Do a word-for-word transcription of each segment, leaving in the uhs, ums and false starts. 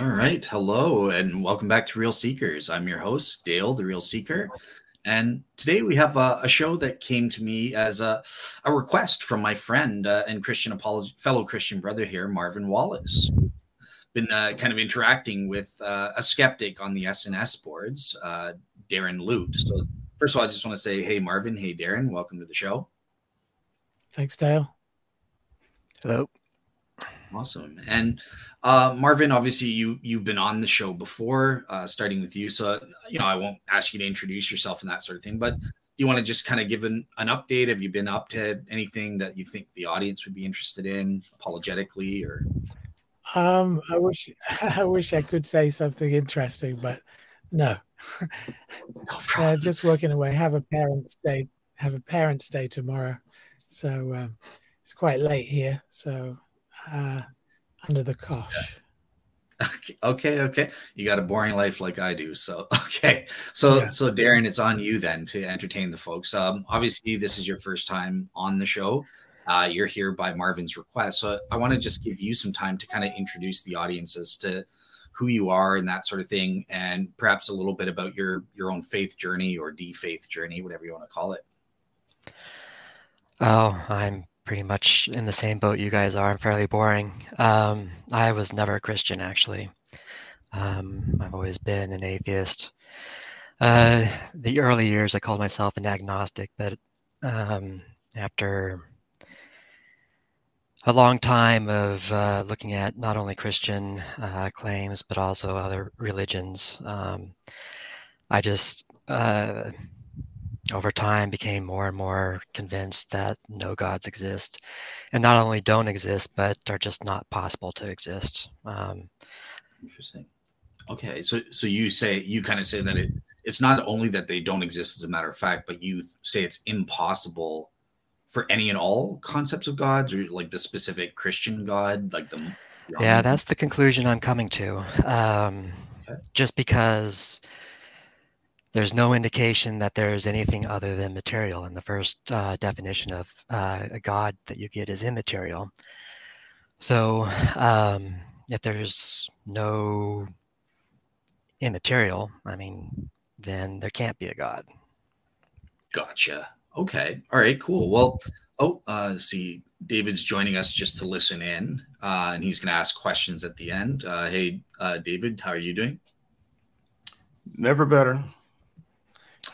All right. Hello, and welcome back to Real Seekers. I'm your host, Dale, the Real Seeker. And today we have a, a show that came to me as a, a request from my friend uh, and Christian apolog- fellow Christian brother here, Marvin Wallace. Been uh, kind of interacting with uh, a skeptic on the S N S boards, uh, Darren Lute. So first of all, I just want to say, hey, Marvin. Hey, Darren. Welcome to the show. Thanks, Dale. Hello. Awesome. And uh, Marvin, obviously you, you've been on the show before, uh, starting with you. So, you know, I won't ask you to introduce yourself and that sort of thing, but do you want to just kind of give an, an update? Have you been up to anything that you think the audience would be interested in apologetically or? Um, I wish, I wish I could say something interesting, but no, no uh, just working away. Have a parents day, have a parents day tomorrow. So um, it's quite late here. So Uh, under the cosh. Okay, okay, okay. You got a boring life like I do. So, okay. So, yeah. so Darren, it's on you then to entertain the folks. Um, obviously, this is your first time on the show. Uh, you're here by Marvin's request. So I want to just give you some time to kind of introduce the audience as to who you are and that sort of thing, and perhaps a little bit about your, your own faith journey or de-faith journey, whatever you want to call it. Oh, I'm pretty much in the same boat you guys are. I'm fairly boring. Um, I was never a Christian, actually. Um, I've always been an atheist. Uh, the early years, I called myself an agnostic, but um, after a long time of uh, looking at not only Christian uh, claims, but also other religions, um, I just... Uh, over time became more and more convinced that no gods exist, and not only don't exist, but are just not possible to exist. Um, Interesting. Okay. So, so you say, you kind of say that it, it's not only that they don't exist as a matter of fact, but you th- say it's impossible for any and all concepts of gods, or like the specific Christian God, like the, the yeah, only- that's the conclusion I'm coming to. Um, okay. Just because there's no indication that there's anything other than material. And the first uh, definition of uh, a God that you get is immaterial. So um, if there's no immaterial, I mean, then there can't be a God. Gotcha. Okay. All right, cool. Well, oh, uh, see, David's joining us just to listen in, uh, and he's going to ask questions at the end. Uh, hey, uh, David, how are you doing? Never better.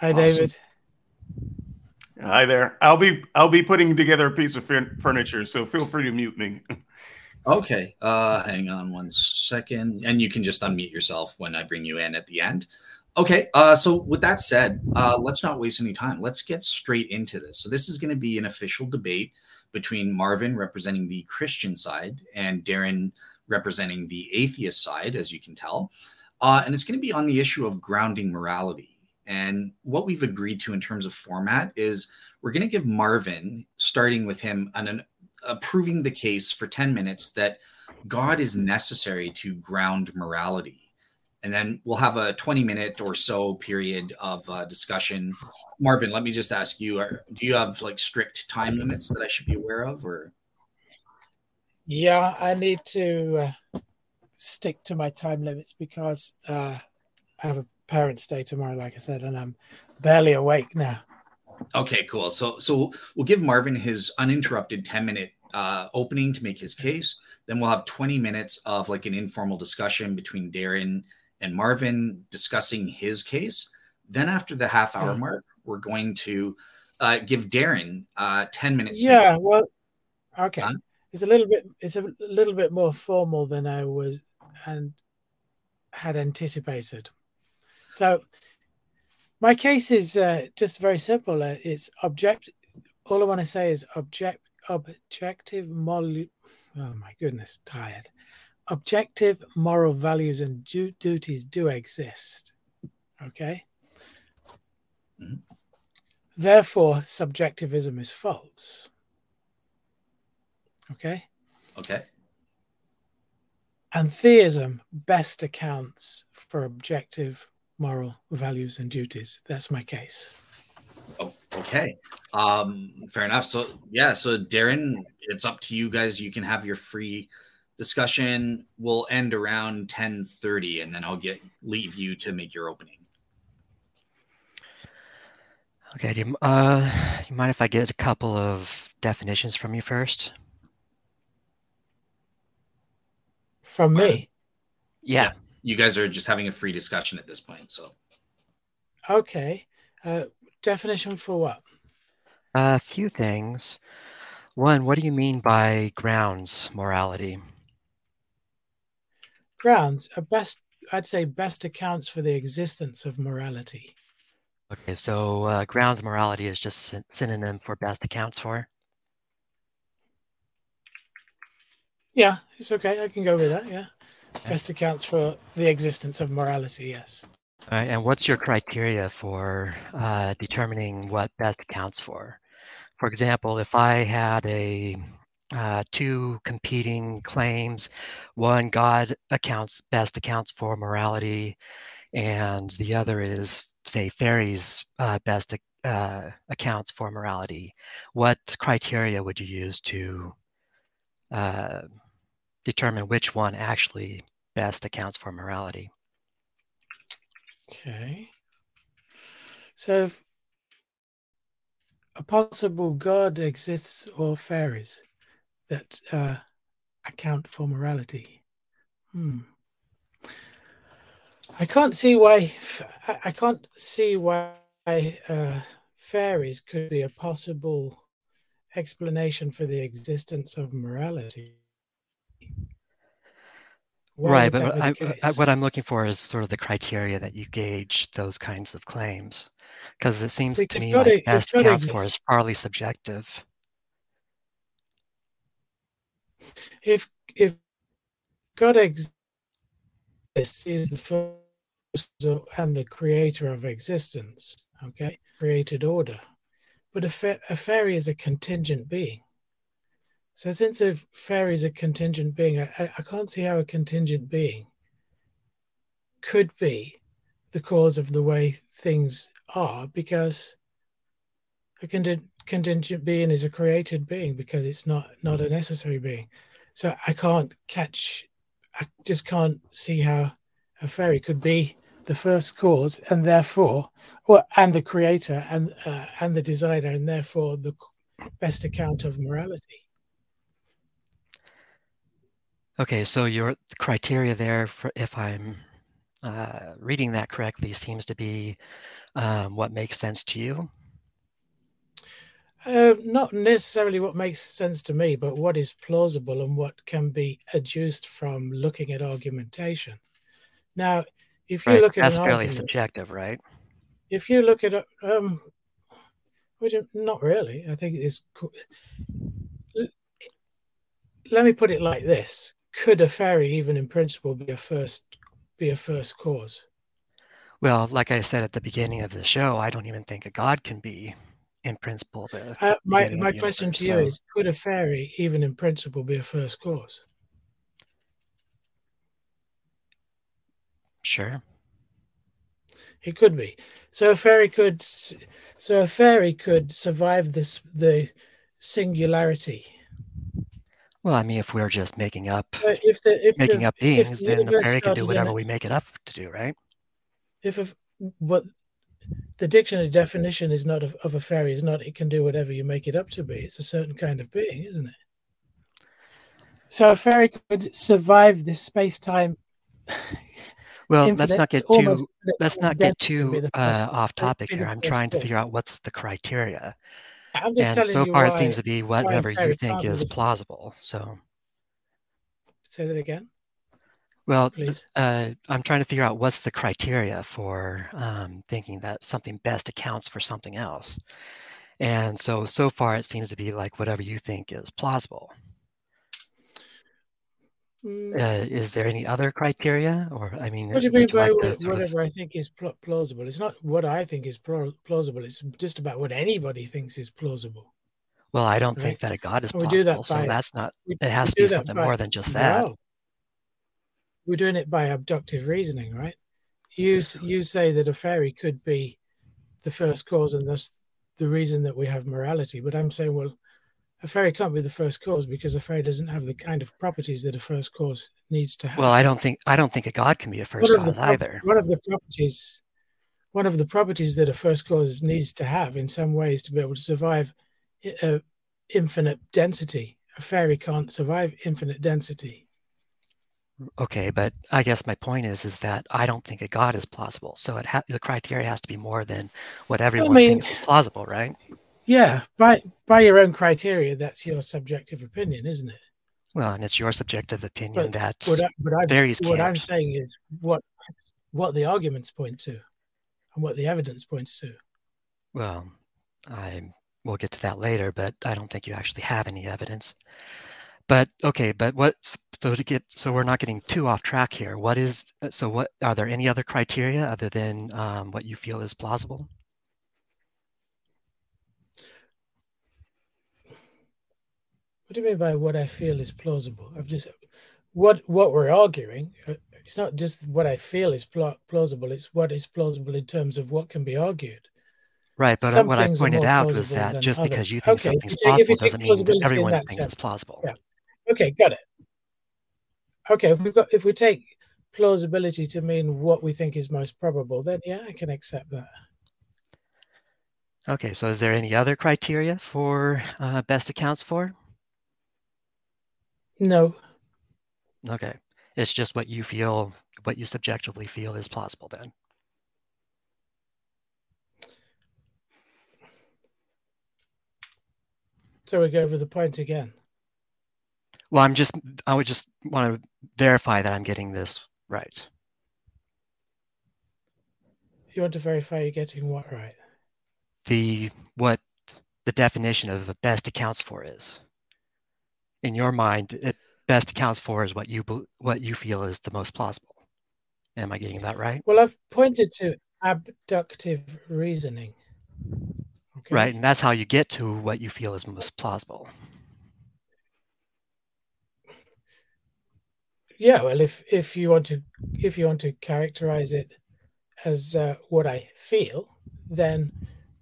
Hi, awesome. David. Hi there. I'll be I'll be putting together a piece of furniture, so feel free to mute me. Okay. Uh, hang on one second, and you can just unmute yourself when I bring you in at the end. Okay. Uh, so with that said, uh, let's not waste any time. Let's get straight into this. So this is going to be an official debate between Marvin, representing the Christian side, and Darren, representing the atheist side, as you can tell. Uh, and it's going to be on the issue of grounding morality. And what we've agreed to in terms of format is we're going to give Marvin, starting with him, an, an uh, proving the case for ten minutes that God is necessary to ground morality. And then we'll have a twenty minute or so period of uh, discussion. Marvin, let me just ask you, are, do you have like strict time limits that I should be aware of? Or? Yeah, I need to uh, stick to my time limits because uh, I have a parents' day tomorrow, like I said, and I'm barely awake now. Okay, cool. So so we'll give Marvin his uninterrupted ten minute uh, opening to make his case. Then we'll have twenty minutes of like an informal discussion between Darren and Marvin discussing his case. Then after the half hour yeah. mark, we're going to uh, give Darren uh, ten minutes. Yeah, to- well, okay. Huh? It's a little bit, it's a little bit more formal than I was and had anticipated. So my case is uh, just very simple. Uh, it's object. All I want to say is object, objective moral. Oh my goodness, tired. Objective moral values and du- duties do exist. Okay. Mm-hmm. Therefore, subjectivism is false. Okay. Okay. And theism best accounts for objective moral values and duties. That's my case. Oh, okay. Um, fair enough. So yeah, so Darren, it's up to you guys. You can have your free discussion will end around ten thirty, and then I'll get leave you to make your opening. Okay. Do you, uh, you mind if I get a couple of definitions from you first? From me? Yeah. yeah. You guys are just having a free discussion at this point, so. Okay. Uh, definition for what? A few things. One, what do you mean by grounds morality? Grounds are best, I'd say best accounts for the existence of morality. Okay, so uh, grounds morality is just a synonym for best accounts for? Yeah, it's okay. I can go with that, yeah. Okay. Best accounts for the existence of morality, yes. All right, and what's your criteria for uh, determining what best accounts for? For example, if I had a uh, two competing claims, one God accounts best accounts for morality, and the other is, say, Ferry's uh, best uh, accounts for morality, what criteria would you use to uh, determine which one actually best accounts for morality? Okay. So a possible God exists or fairies that uh, account for morality. Hmm. I can't see why. I can't see why uh, fairies could be a possible explanation for the existence of morality. Why right, but I, I, what I'm looking for is sort of the criteria that you gauge those kinds of claims. Because it seems to me like best accounts for is fairly subjective. If if God exists, is the first and the creator of existence, okay, created order. But a, fa- a fairy is a contingent being. So since a fairy is a contingent being, I, I can't see how a contingent being could be the cause of the way things are, because a conting- contingent being is a created being, because it's not not a necessary being. So I can't catch, I just can't see how a fairy could be the first cause and therefore, well, and the creator and uh, and the designer and therefore the best account of morality. Okay, so your criteria there, for if I'm Uh, reading that correctly, seems to be um, what makes sense to you? Uh, not necessarily what makes sense to me, but what is plausible and what can be adduced from looking at argumentation. Now, if you right. look at that's an fairly argument, subjective, right? If you look at um, which not really. I think it's. Let me put it like this: could a fairy, even in principle, be a first? be a first cause? Well, like I said at the beginning of the show, I don't even think a god can be, in principle, the uh, my my the question universe, to you so. is, could a fairy, even in principle, be a first cause? Sure. It could be. So a fairy could, so a fairy could survive this the singularity. Well, I mean, if we're just making up, if the, if making the, up beings, if the then the fairy can do whatever we make it up to do, right? If, if what the dictionary definition is not of, of a fairy is not, it can do whatever you make it up to be. It's a certain kind of being, isn't it? So a fairy could survive this space-time. Well, infinite, let's not get too let's not get too uh, off topic here. I'm trying to figure out what's the criteria. I'm just and so far why, it seems to be whatever you think is plausible. So, say that again. Well, uh, I'm trying to figure out what's the criteria for um, thinking that something best accounts for something else. And so, so far it seems to be like whatever you think is plausible. Mm. Uh, is there any other criteria? Or, I mean, what do you mean by like whatever of... I think is pl- plausible? It's not what I think is pl- plausible. It's just about what anybody thinks is plausible. Well, I don't right? think that a God is plausible, that so by, that's not, it has to be something by, more than just that. Well, we're doing it by abductive reasoning, right? You, you say that a fairy could be the first cause and thus the reason that we have morality, but I'm saying, well, a fairy can't be the first cause because a fairy doesn't have the kind of properties that a first cause needs to have. Well, I don't think I don't think a god can be a first one cause the, either. One of the properties, one of the properties that a first cause needs to have in some ways to be able to survive uh, infinite density. A fairy can't survive infinite density. Okay, but I guess my point is is that I don't think a god is plausible. So it ha- the criteria has to be more than what everyone I mean, thinks is plausible, right? Yeah, by by your own criteria, that's your subjective opinion, isn't it? Well, and it's your subjective opinion but that what I, but I've, varies. What camps. I'm saying is what what the arguments point to, and what the evidence points to. Well, I we'll get to that later, but I don't think you actually have any evidence. But okay, but what? So to get so we're not getting too off track here. What is so? What are there any other criteria other than um, what you feel is plausible? What do you mean by what I feel is plausible? I've just what what we're arguing. It's not just what I feel is pl- plausible. It's what is plausible in terms of what can be argued. Right, but Some what I pointed out was that just others. because you think okay, something's you take, plausible doesn't mean that everyone that thinks sense. it's plausible. Yeah. Okay, got it. Okay, if we got if we take plausibility to mean what we think is most probable, then yeah, I can accept that. Okay, so is there any other criteria for uh, best accounts for? No. Okay, it's just what you feel, what you subjectively feel is plausible then. So we go over the point again. Well, I'm just, I would just want to verify that I'm getting this right. You want to verify you're getting what right? The, what the definition of best accounts for is. In your mind, it best accounts for is what you, what you feel is the most plausible. Am I getting that right? Well, I've pointed to abductive reasoning. Okay. Right, and that's how you get to what you feel is most plausible. Yeah, well, if, if you want to if you want to characterize it as uh, what I feel, then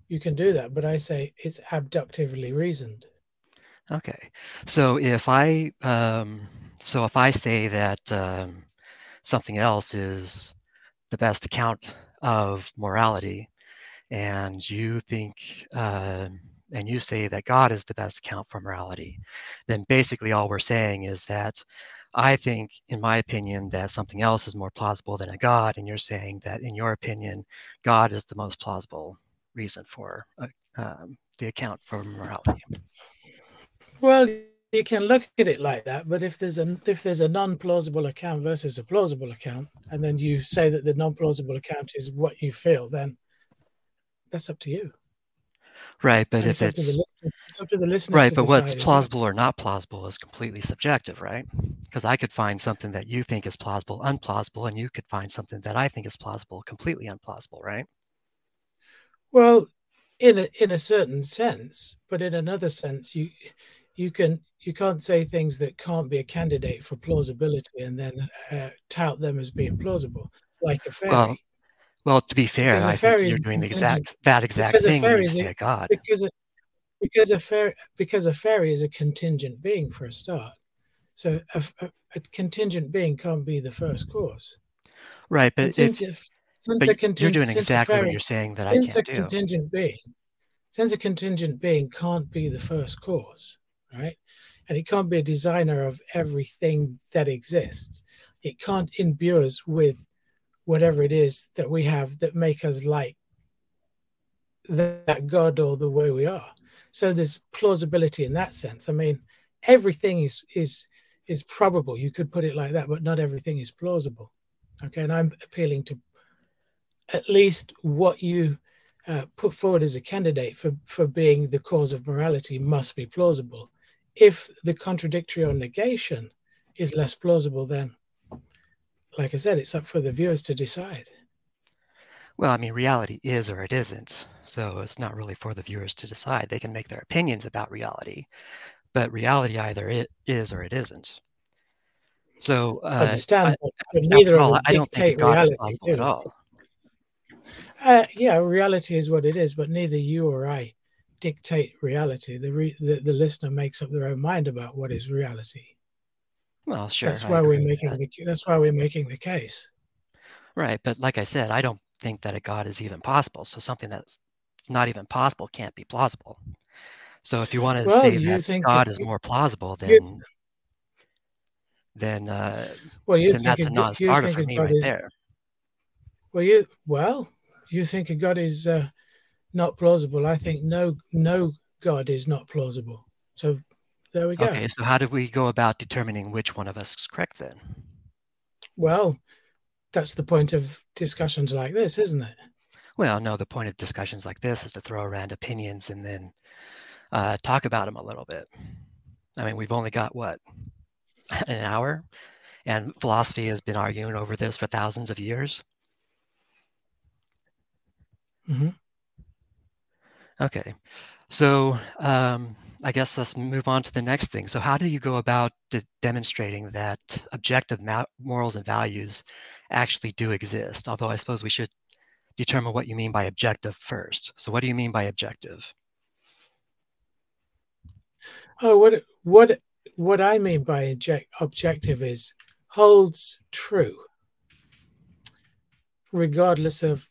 you can do that. But I say it's abductively reasoned. Okay, so if I um, so if I say that um, something else is the best account of morality. And you think, uh, and you say that God is the best account for morality, then basically all we're saying is that I think, in my opinion, that something else is more plausible than a God, and you're saying that, in your opinion, God is the most plausible reason for uh, um, the account for morality. Well, you can look at it like that, but if there's a if there's a non-plausible account versus a plausible account, and then you say that the non-plausible account is what you feel, then that's up to you. Right, but and if it's, it's, it's up to the listeners right, to but decide, what's plausible or not plausible is completely subjective, right? Because I could find something that you think is plausible, unplausible, and you could find something that I think is plausible, completely unplausible, right? Well, in a, in a certain sense, but in another sense, you you can you can't say things that can't be a candidate for plausibility and then uh, tout them as being plausible, like a fairy. Well, Well, to be fair, I think you're doing the exact that exact thing when you say a god. Because a, because a fairy because a fairy is a contingent being for a start, so a, a, a contingent being can't be the first cause. Right, but and since it's, since but a conting, you're doing exactly fairy, what you're saying that I can't do. Since a contingent being, since a contingent being can't be the first cause, right? And it can't be a designer of everything that exists. It can't imbue us with whatever it is that we have that make us like that God or the way we are. So there's plausibility in that sense. I mean, everything is is is probable. You could put it like that, but not everything is plausible. Okay, and I'm appealing to at least what you uh, put forward as a candidate for, for being the cause of morality must be plausible. If the contradictory or negation is less plausible, then like I said, it's up for the viewers to decide. Well, I mean, reality is or it isn't. So it's not really for the viewers to decide. They can make their opinions about reality, but reality either it is or it isn't. So uh, I understand, I, but neither of us dictate reality at all. Uh, yeah, reality is what it is, but neither you or I dictate reality. The, re, the the listener makes up their own mind about what is reality. Well, sure. That's why we're making that. the, that's why we're making the case. Right, but like I said, I don't think that a God is even possible. So something that's not even possible can't be plausible. So if you want to well, say that God that is more plausible than then uh, well, then that's a non-starter for me God right is, there. Well, you well you think a God is uh, not plausible. I think no no God is not plausible. So there we go. Okay, so how do we go about determining which one of us is correct then? Well, that's the point of discussions like this, isn't it? Well, no, the point of discussions like this is to throw around opinions and then uh, talk about them a little bit. I mean, we've only got, what, an hour? And philosophy has been arguing over this for thousands of years. Mm-hmm. Okay. So um, I guess let's move on to the next thing. So how do you go about de- demonstrating that objective ma- morals and values actually do exist? Although I suppose we should determine what you mean by objective first. So what do you mean by objective? Oh, what what what I mean by object, objective is holds true, regardless of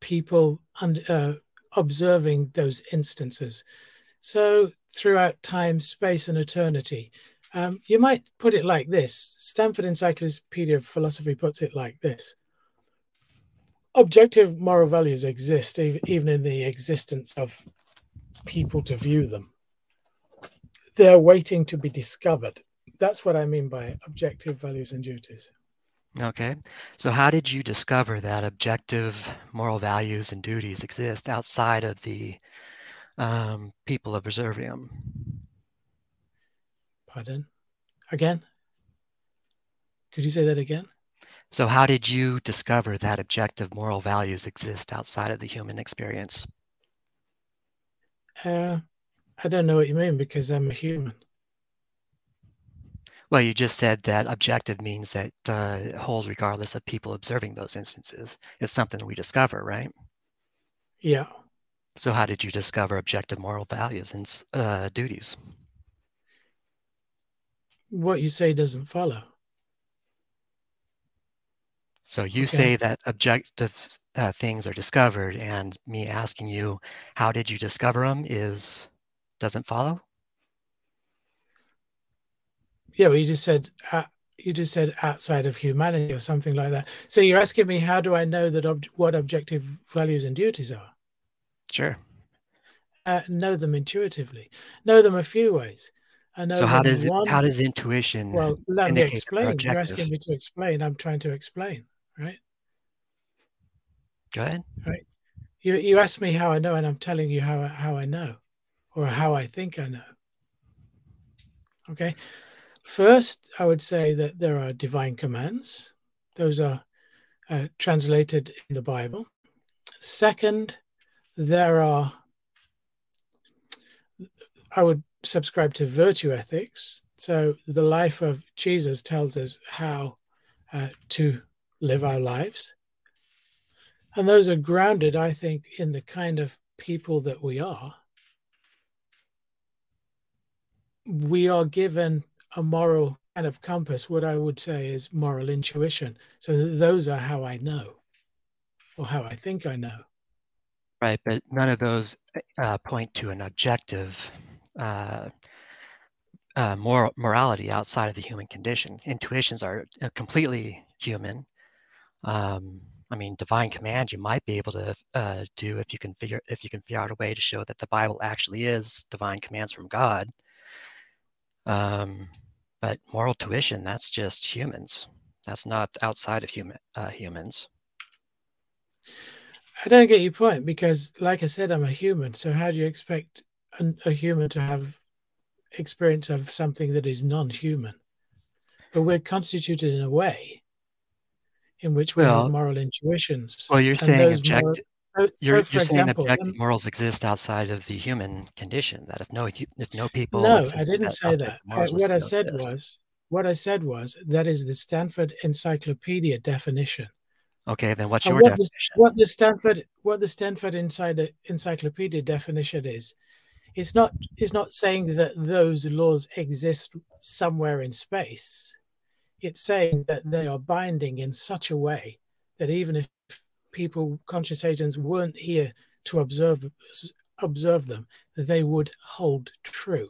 people and, uh, observing those instances. So throughout time, space, and eternity. Um, you might put it like this. Stanford Encyclopedia of Philosophy puts it like this. Objective moral values exist, even in the existence of people to view them. They're waiting to be discovered. That's what I mean by objective values and duties. Okay. So how did you discover that objective moral values and duties exist outside of the um, people observing them? Pardon? Again? Could you say that again? So how did you discover that objective moral values exist outside of the human experience? Uh, I don't know what you mean because I'm a human. Well, you just said that objective means that uh, it holds regardless of people observing those instances. It's something we discover, right? Yeah. So how did you discover objective moral values and uh, duties? What you say doesn't follow. So you okay. say that objective uh, things are discovered, and me asking you, how did you discover them, is doesn't follow? Yeah, but you just said uh, you just said outside of humanity or something like that. So you're asking me, how do I know that ob- what objective values and duties are? Sure. Uh, know them intuitively. Know them a few ways. So how does it, how does intuition? Well, let me explain. You're asking me to explain. I'm trying to explain, right? Go ahead. Right. You you asked me how I know, and I'm telling you how how I know, or how I think I know. Okay. First, I would say that there are divine commands. Those are uh, translated in the Bible. Second, there are. I would. subscribe to virtue ethics. So the life of Jesus tells us how uh, to live our lives. And those are grounded, I think, in the kind of people that we are. We are given a moral kind of compass, what I would say is moral intuition. So those are how I know, or how I think I know. Right, but none of those uh, point to an objective Uh, uh, moral, morality outside of the human condition. Intuitions are completely human. Um, I mean, divine command you might be able to uh, do if you can figure if you can figure out a way to show that the Bible actually is divine commands from God. Um, but moral tuition, that's just humans. That's not outside of human uh, humans. I don't get your point because, like I said, I'm a human. So how do you expect a human to have experience of something that is non-human? But we're constituted in a way in which we well, have moral intuitions. Well, you're saying objective moral, so you're, you're saying example, objective um, morals exist outside of the human condition, that if no if no people No, exist, I didn't that say that. I, what I said exist. was what I said was that is the Stanford Encyclopedia definition Okay, then what's and your what definition? The, what the Stanford what the Stanford Insider Encyclopedia definition is, it's not it's not saying that those laws exist somewhere in space. It's saying that they are binding in such a way that even if people, conscious agents, weren't here to observe observe them, they would hold true.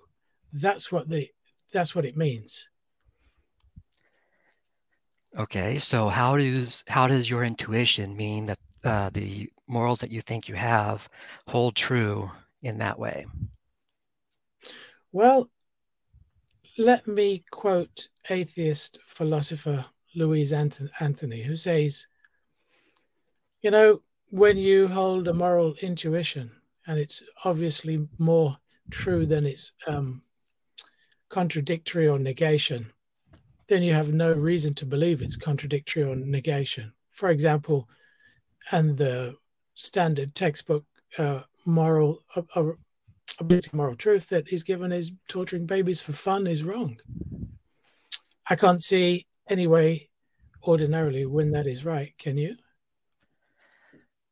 That's what the that's what it means. Okay, so how does how does your intuition mean that uh, the morals that you think you have hold true in that way? Well, let me quote atheist philosopher Louise Anthony, who says, you know, when you hold a moral intuition and it's obviously more true than its um, contradictory or negation, then you have no reason to believe it's contradictory or negation. For example, and the standard textbook uh, moral uh, objective moral truth that is given is torturing babies for fun is wrong. I can't see any way ordinarily when that is right, can you?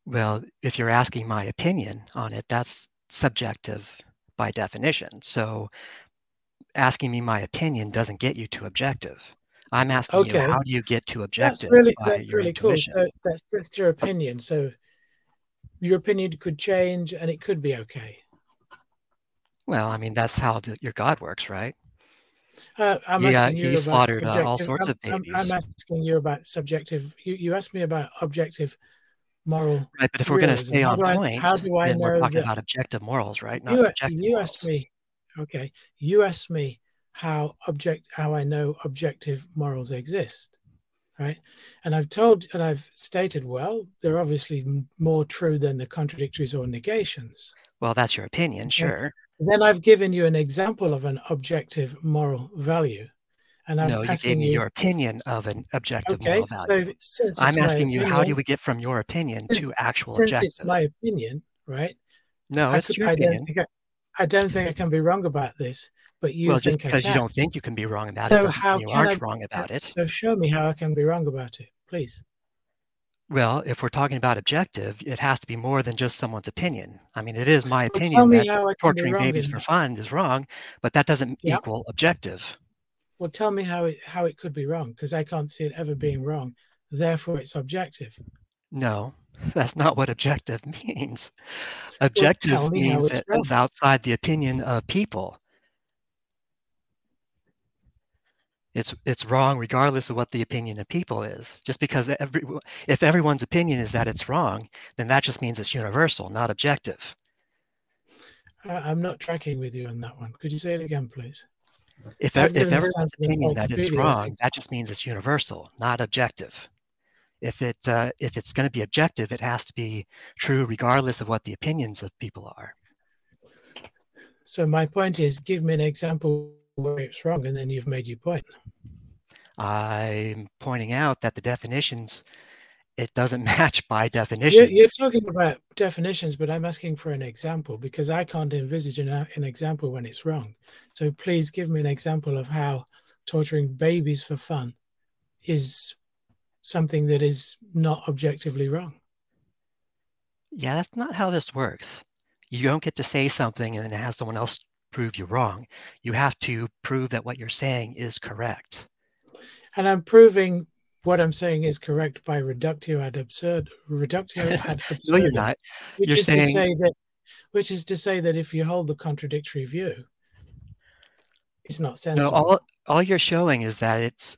Well, if you're asking my opinion on it, that's subjective by definition. So asking me my opinion doesn't get you to objective. I'm asking okay. you, how do you get to objective? That's really, by that's your really cool. So that's just your opinion. So your opinion could change and it could be okay. Well, I mean, that's how the, your God works, right? Uh, I'm yeah, asking you he about slaughtered uh, all sorts I'm, of babies. I'm, I'm asking you about subjective. You, you asked me about objective moral. Right, but if we're going to stay on how point, I, how do I then know we're talking that... about objective morals, right? Not you, subjective you asked morals. me. Okay, you asked me how object how I know objective morals exist, right? And I've told and I've stated, well, they're obviously more true than the contradictories or negations. Well, that's your opinion, sure. And then I've given you an example of an objective moral value, and I'm no, you gave me you, your opinion of an objective okay, moral value. So since I'm asking opinion, you, how do we get from your opinion since, to actual since objective? Since it's my opinion, right? No, I it's could, your I opinion. I don't think I can be wrong about this, but you well, think just because you don't think you can be wrong about so it doesn't mean you aren't I, wrong about it. So show me how I can be wrong about it, please. Well, if we're talking about objective, it has to be more than just someone's opinion. I mean, it is my well, opinion that torturing babies for fun is wrong, but that doesn't yeah. equal objective. Well, tell me how it, how it could be wrong, because I can't see it ever being wrong. Therefore, it's objective. No. That's not what objective means. Objective well, me means it's it outside the opinion of people. It's it's wrong regardless of what the opinion of people is. Just because every, if everyone's opinion is that it's wrong, then that just means it's universal, not objective. Uh, I'm not tracking with you on that one. Could you say it again, please? If, if everyone's opinion that it's wrong, that just means it's universal, not objective. If it uh, if it's going to be objective, it has to be true regardless of what the opinions of people are. So my point is, give me an example where it's wrong, and then you've made your point. I'm pointing out that the definitions, it doesn't match by definition. You're, you're talking about definitions, but I'm asking for an example because I can't envisage an, an example when it's wrong. So please give me an example of how torturing babies for fun is something that is not objectively wrong. Yeah, that's not how this works. You don't get to say something and then have someone else prove you wrong. You have to prove that what you're saying is correct. And I'm proving what I'm saying is correct by reductio ad absurd, reductio ad absurdum. No, you're not. Which you're is saying... to say that, which is to say that if you hold the contradictory view, it's not sensible. No, all all you're showing is that it's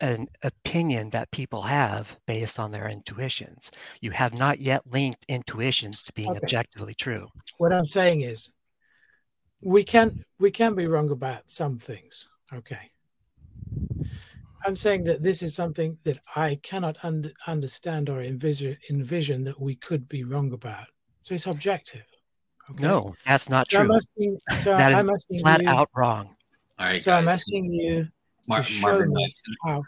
an opinion that people have based on their intuitions. You have not yet linked intuitions to being okay. objectively true. What I'm saying is we can we can be wrong about some things. Okay. I'm saying that this is something that I cannot un- understand or envision, envision that we could be wrong about. So it's objective. Okay? No, that's not so true. I'm asking, so that I'm is asking flat you, out wrong. All right, so guys. I'm asking you Mar- Marvin how,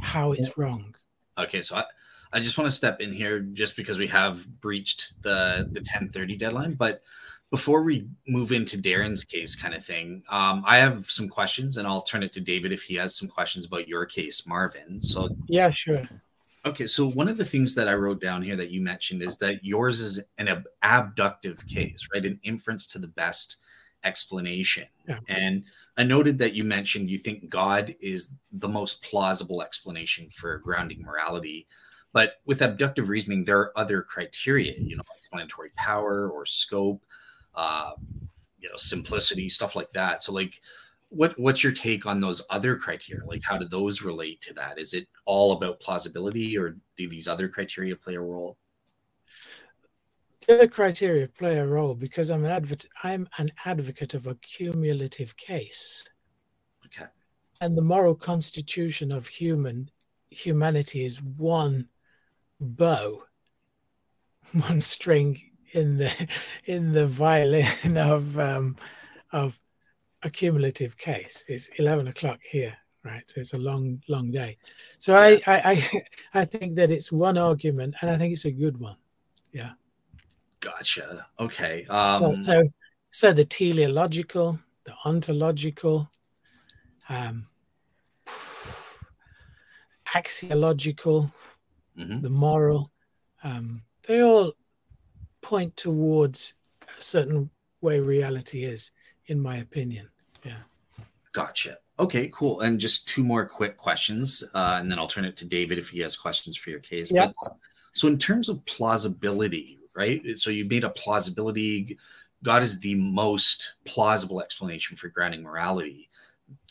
how it's wrong. Okay, so I, I just want to step in here just because we have breached the, the ten thirty deadline. But before we move into Darren's case kind of thing, um, I have some questions, and I'll turn it to David if he has some questions about your case, Marvin. So yeah, sure. Okay, so one of the things that I wrote down here that you mentioned is that yours is an ab- abductive case, right? An inference to the best explanation. Yeah. And I noted that you mentioned you think God is the most plausible explanation for grounding morality. But with abductive reasoning, there are other criteria, you know, explanatory power or scope, uh, you know, simplicity, stuff like that. So like, What what's your take on those other criteria? Like, how do those relate to that? Is it all about plausibility, or do these other criteria play a role? The other criteria play a role because I'm an advocate. I'm an advocate of a cumulative case. Okay. And the moral constitution of human humanity is one bow, one string in the in the violin of um, of. A cumulative case. It's eleven o'clock here, right? So it's a long, long day. So yeah. I, I, I think that it's one argument, and I think it's a good one. Yeah. Gotcha. Okay. Um, so, so, so the teleological, the ontological, um, axiological, mm-hmm. the moral, um, they all point towards a certain way reality is. In my opinion. Yeah. Gotcha. Okay, cool. And just two more quick questions, uh, and then I'll turn it to David if he has questions for your case. Yeah. But, so in terms of plausibility, right? So you made a plausibility. God is the most plausible explanation for grounding morality.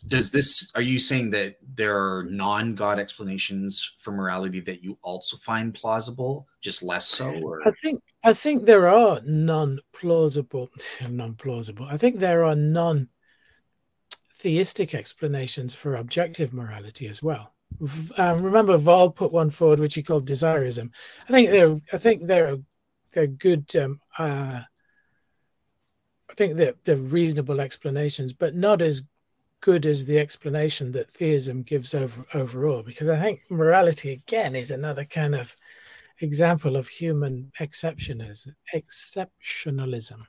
Does this, are you saying that there are non-God explanations for morality that you also find plausible, just less so? Or? I think I think there are non-plausible, non-plausible. I think there are non-theistic explanations for objective morality as well. Um, remember, Vol put one forward which he called desirism. I think there, I think there are they're good. Um, uh, I think they're, they're reasonable explanations, but not as good as the explanation that theism gives over, overall, because I think morality, again, is another kind of example of human exceptionalism. exceptionalism.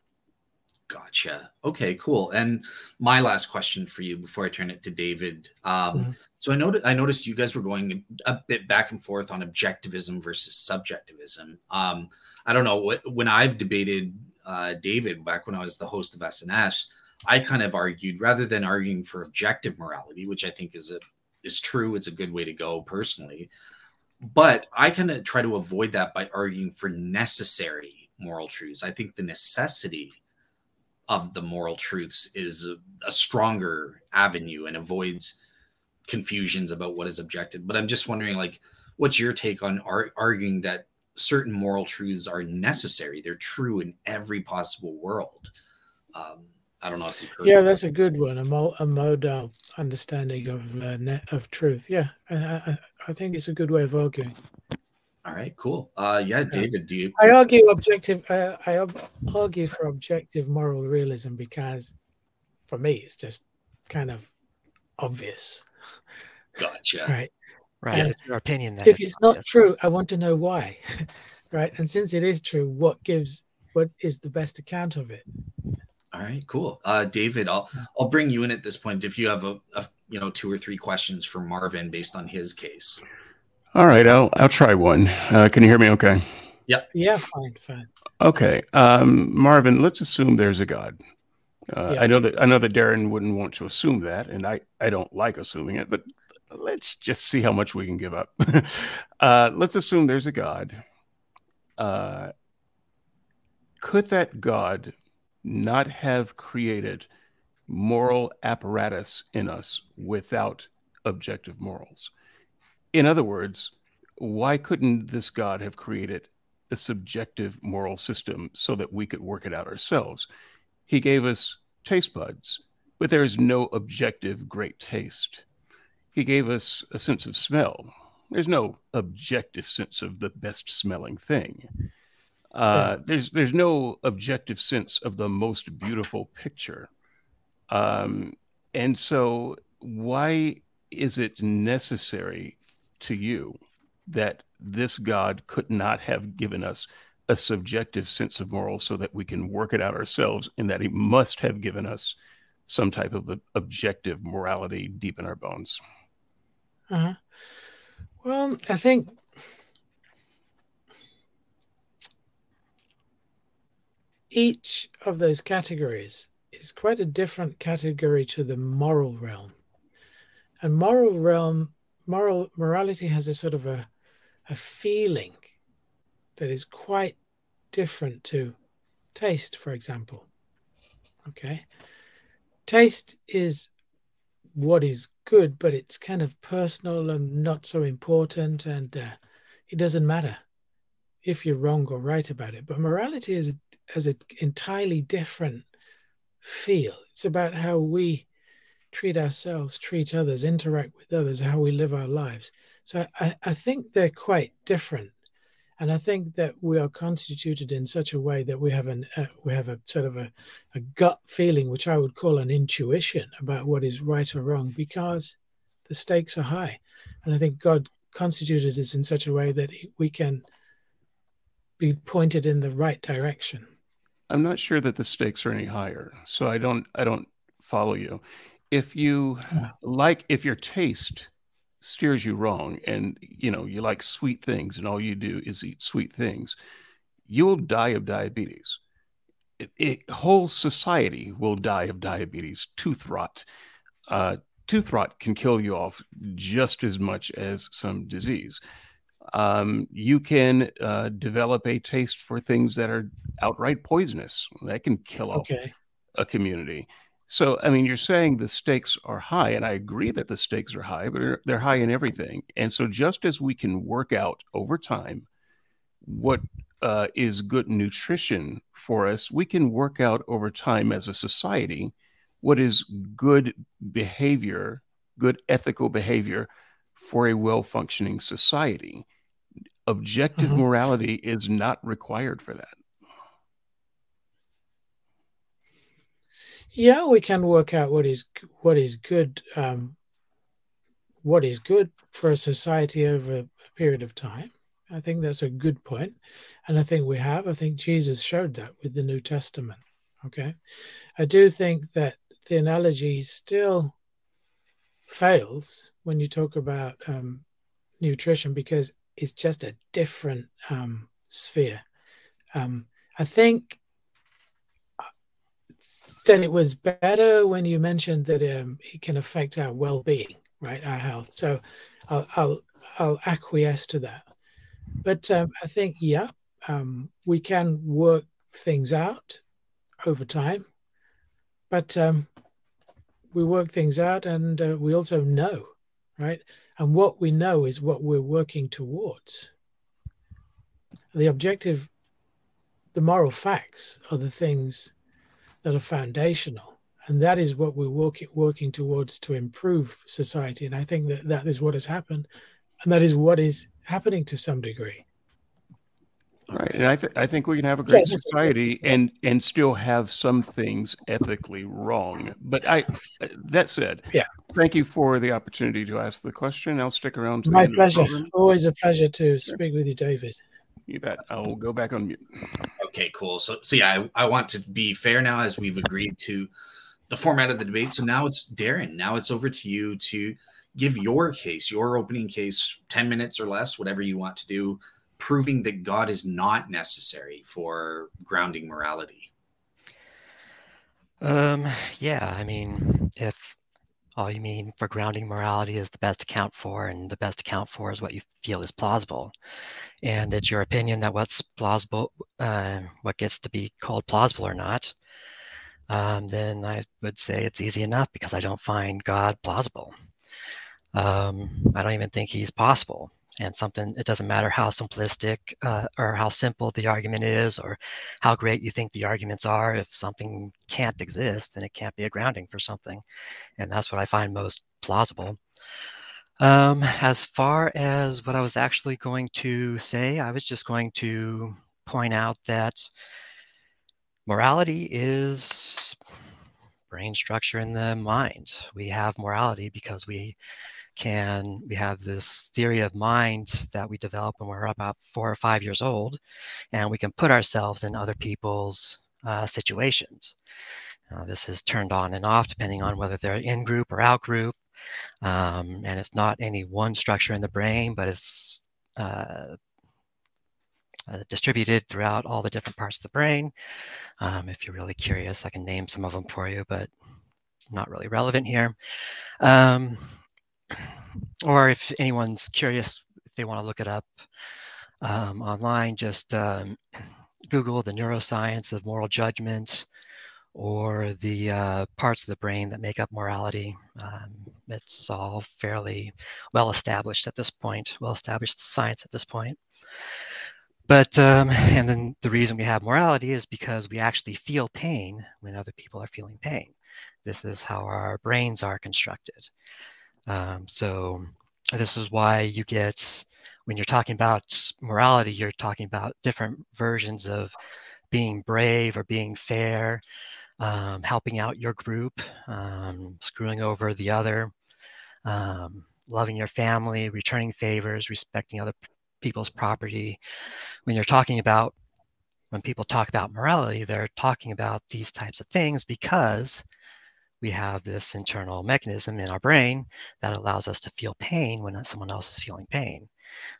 Gotcha. Okay, cool. And my last question for you before I turn it to David. Um, mm-hmm. So I, not- I noticed you guys were going a bit back and forth on objectivism versus subjectivism. Um, I don't know, when I've debated uh, David back when I was the host of S N S, I kind of argued, rather than arguing for objective morality, which I think is a, is true, it's a good way to go personally, but I kind of try to avoid that by arguing for necessary moral truths. I think the necessity of the moral truths is a, a stronger avenue and avoids confusions about what is objective. But I'm just wondering, like, what's your take on ar- arguing that certain moral truths are necessary? They're true in every possible world. Um, I don't know if you've heard. Yeah, that's a good one. A, mo- a modal understanding of uh, net of truth. Yeah, I, I, I think it's a good way of arguing. All right, cool. Uh, yeah, David, do you? I argue objective. Uh, I ob- argue for objective moral realism because, for me, it's just kind of obvious. Gotcha. Right. Right. And your opinion then. If it's, it's not true, I want to know why. Right. And since it is true, what gives? What is the best account of it? All right, cool. Uh, David, I'll I'll bring you in at this point if you have a, a you know two or three questions for Marvin based on his case. All right, I'll I'll try one. Uh, can you hear me? Okay. Yep. Yeah. Fine. Fine. Okay, um, Marvin. Let's assume there's a God. Uh, yeah. I know that I know that Darren wouldn't want to assume that, and I, I don't like assuming it, but let's just see how much we can give up. uh, let's assume there's a God. Uh, could that God not have created moral apparatus in us without objective morals? In other words, why couldn't this God have created a subjective moral system so that we could work it out ourselves? He gave us taste buds, but there is no objective great taste. He gave us a sense of smell. There's no objective sense of the best smelling thing. Uh, there's there's no objective sense of the most beautiful picture. Um, and so why is it necessary to you that this God could not have given us a subjective sense of morals so that we can work it out ourselves, and that he must have given us some type of objective morality deep in our bones? Uh-huh. Well, I think each of those categories is quite a different category to the moral realm. And moral realm, moral morality has a sort of a, a feeling that is quite different to taste, for example. Okay. Taste is what is good, but it's kind of personal and not so important, and uh, it doesn't matter if you're wrong or right about it. But morality is has an entirely different feel. It's about how we treat ourselves, treat others, interact with others, how we live our lives. So I, I think they're quite different. And I think that we are constituted in such a way that we have an uh, we have a sort of a, a gut feeling, which I would call an intuition, about what is right or wrong, because the stakes are high. And I think God constituted us in such a way that we can be pointed in the right direction. I'm not sure that the stakes are any higher, so I don't I don't follow you. If you yeah. like, if your taste steers you wrong, and you know you like sweet things and all you do is eat sweet things, you will die of diabetes. It, it, whole society will die of diabetes, tooth rot. Uh, tooth rot can kill you off just as much as some disease. Um, you can uh, develop a taste for things that are outright poisonous. That can kill off okay. a community. So, I mean, you're saying the stakes are high, and I agree that the stakes are high, but they're high in everything. And so just as we can work out over time what uh, is good nutrition for us, we can work out over time as a society what is good behavior, good ethical behavior for a well-functioning society. Objective mm-hmm. morality is not required for that. Yeah, we can work out what is what is good, um, what is good for a society over a period of time. I think that's a good point, and I think we have. I think Jesus showed that with the New Testament. Okay, I do think that the analogy still fails when you talk about um, nutrition, because it's just a different um, sphere. Um, I think. Then it was better when you mentioned that um, it can affect our well-being, right? Our health. So I'll I'll, I'll acquiesce to that. But um, I think, yeah, um, we can work things out over time. But um, we work things out, and uh, we also know, right? And what we know is what we're working towards. The objective, the moral facts are the things that are foundational, and that is what we're working working towards to improve society. And I think that that is what has happened, and that is what is happening to some degree. All right, and I, th- I think we can have a great yeah, society and and still have some things ethically wrong. But I, that said, yeah, thank you for the opportunity to ask the question. I'll stick around. To My the pleasure. Always a pleasure to speak with you, David. You bet. I'll go back on mute. Okay, cool. So, see, I, I want to be fair now, as we've agreed to the format of the debate. So now it's Darren. Now it's over to you to give your case, your opening case, ten minutes or less, whatever you want to do, proving that God is not necessary for grounding morality. Um. Yeah, I mean, if all you mean for grounding morality is the best account for, and the best account for is what you feel is plausible. And it's your opinion that what's plausible, uh, what gets to be called plausible or not, um, then I would say it's easy enough, because I don't find God plausible. Um, I don't even think he's possible. And something, it doesn't matter how simplistic uh, or how simple the argument is, or how great you think the arguments are. If something can't exist, then it can't be a grounding for something. And that's what I find most plausible. Um, as far as what I was actually going to say, I was just going to point out that morality is brain structure in the mind. We have morality because we can we have this theory of mind that we develop when we're about four or five years old, and we can put ourselves in other people's uh, situations. Uh, this is turned on and off depending on whether they're in group or out group, um, and it's not any one structure in the brain, but it's uh, uh, distributed throughout all the different parts of the brain. Um, if you're really curious, I can name some of them for you, but not really relevant here. Um, or if anyone's curious, if they want to look it up um, online, just um, Google the neuroscience of moral judgment or the uh, parts of the brain that make up morality. Um, it's all fairly well established at this point, well established science at this point. But, um, and then the reason we have morality is because we actually feel pain when other people are feeling pain. This is how our brains are constructed. Um, so this is why you get, when you're talking about morality, you're talking about different versions of being brave or being fair, um, helping out your group, um, screwing over the other, um, loving your family, returning favors, respecting other people's property. When you're talking about, when people talk about morality, they're talking about these types of things because we have this internal mechanism in our brain that allows us to feel pain when someone else is feeling pain.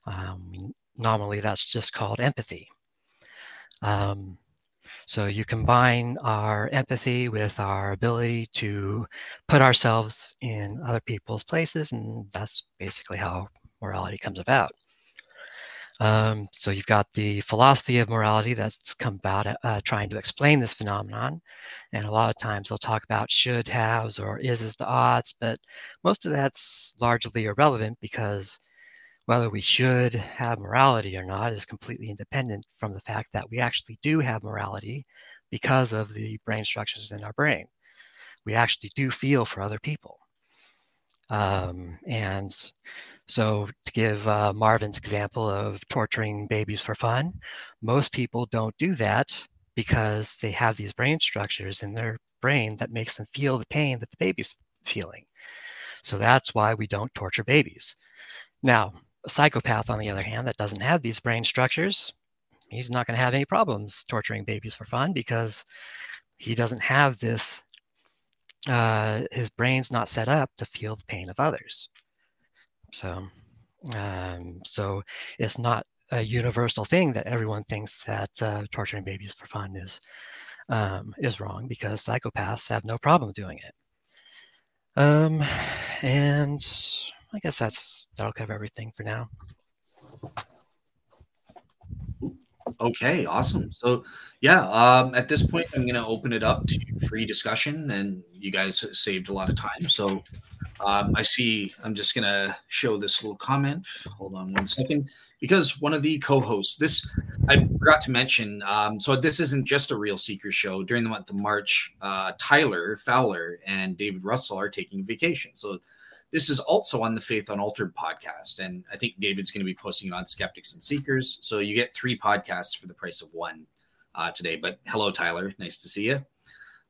Um, normally, that's just called empathy. Um, so you combine our empathy with our ability to put ourselves in other people's places, and that's basically how morality comes about. Um, so you've got the philosophy of morality that's come about uh, trying to explain this phenomenon. And a lot of times they'll talk about should haves or is is the odds, but most of that's largely irrelevant because whether we should have morality or not is completely independent from the fact that we actually do have morality because of the brain structures in our brain. We actually do feel for other people. Um, and so to give uh, Marvin's example of torturing babies for fun, most people don't do that because they have these brain structures in their brain that makes them feel the pain that the baby's feeling. So that's why we don't torture babies. Now, a psychopath, on the other hand, that doesn't have these brain structures, he's not going to have any problems torturing babies for fun because he doesn't have this, uh, his brain's not set up to feel the pain of others. So, um, so it's not a universal thing that everyone thinks that uh, torturing babies for fun is um, is wrong because psychopaths have no problem doing it. Um, and I guess that's that'll cover everything for now. Okay, awesome. So, yeah, um, at this point, I'm going to open it up to free discussion, and you guys saved a lot of time, so. Um, I see, I'm just going to show this little comment. Hold on one second. Because one of the co-hosts, this, I forgot to mention, um, so this isn't just a Real Seekers show. During the month of March, uh, Tyler Fowler and David Russell are taking vacation. So this is also on the Faith Unaltered podcast. And I think David's going to be posting it on Skeptics and Seekers. So you get three podcasts for the price of one uh, today. But hello, Tyler. Nice to see you.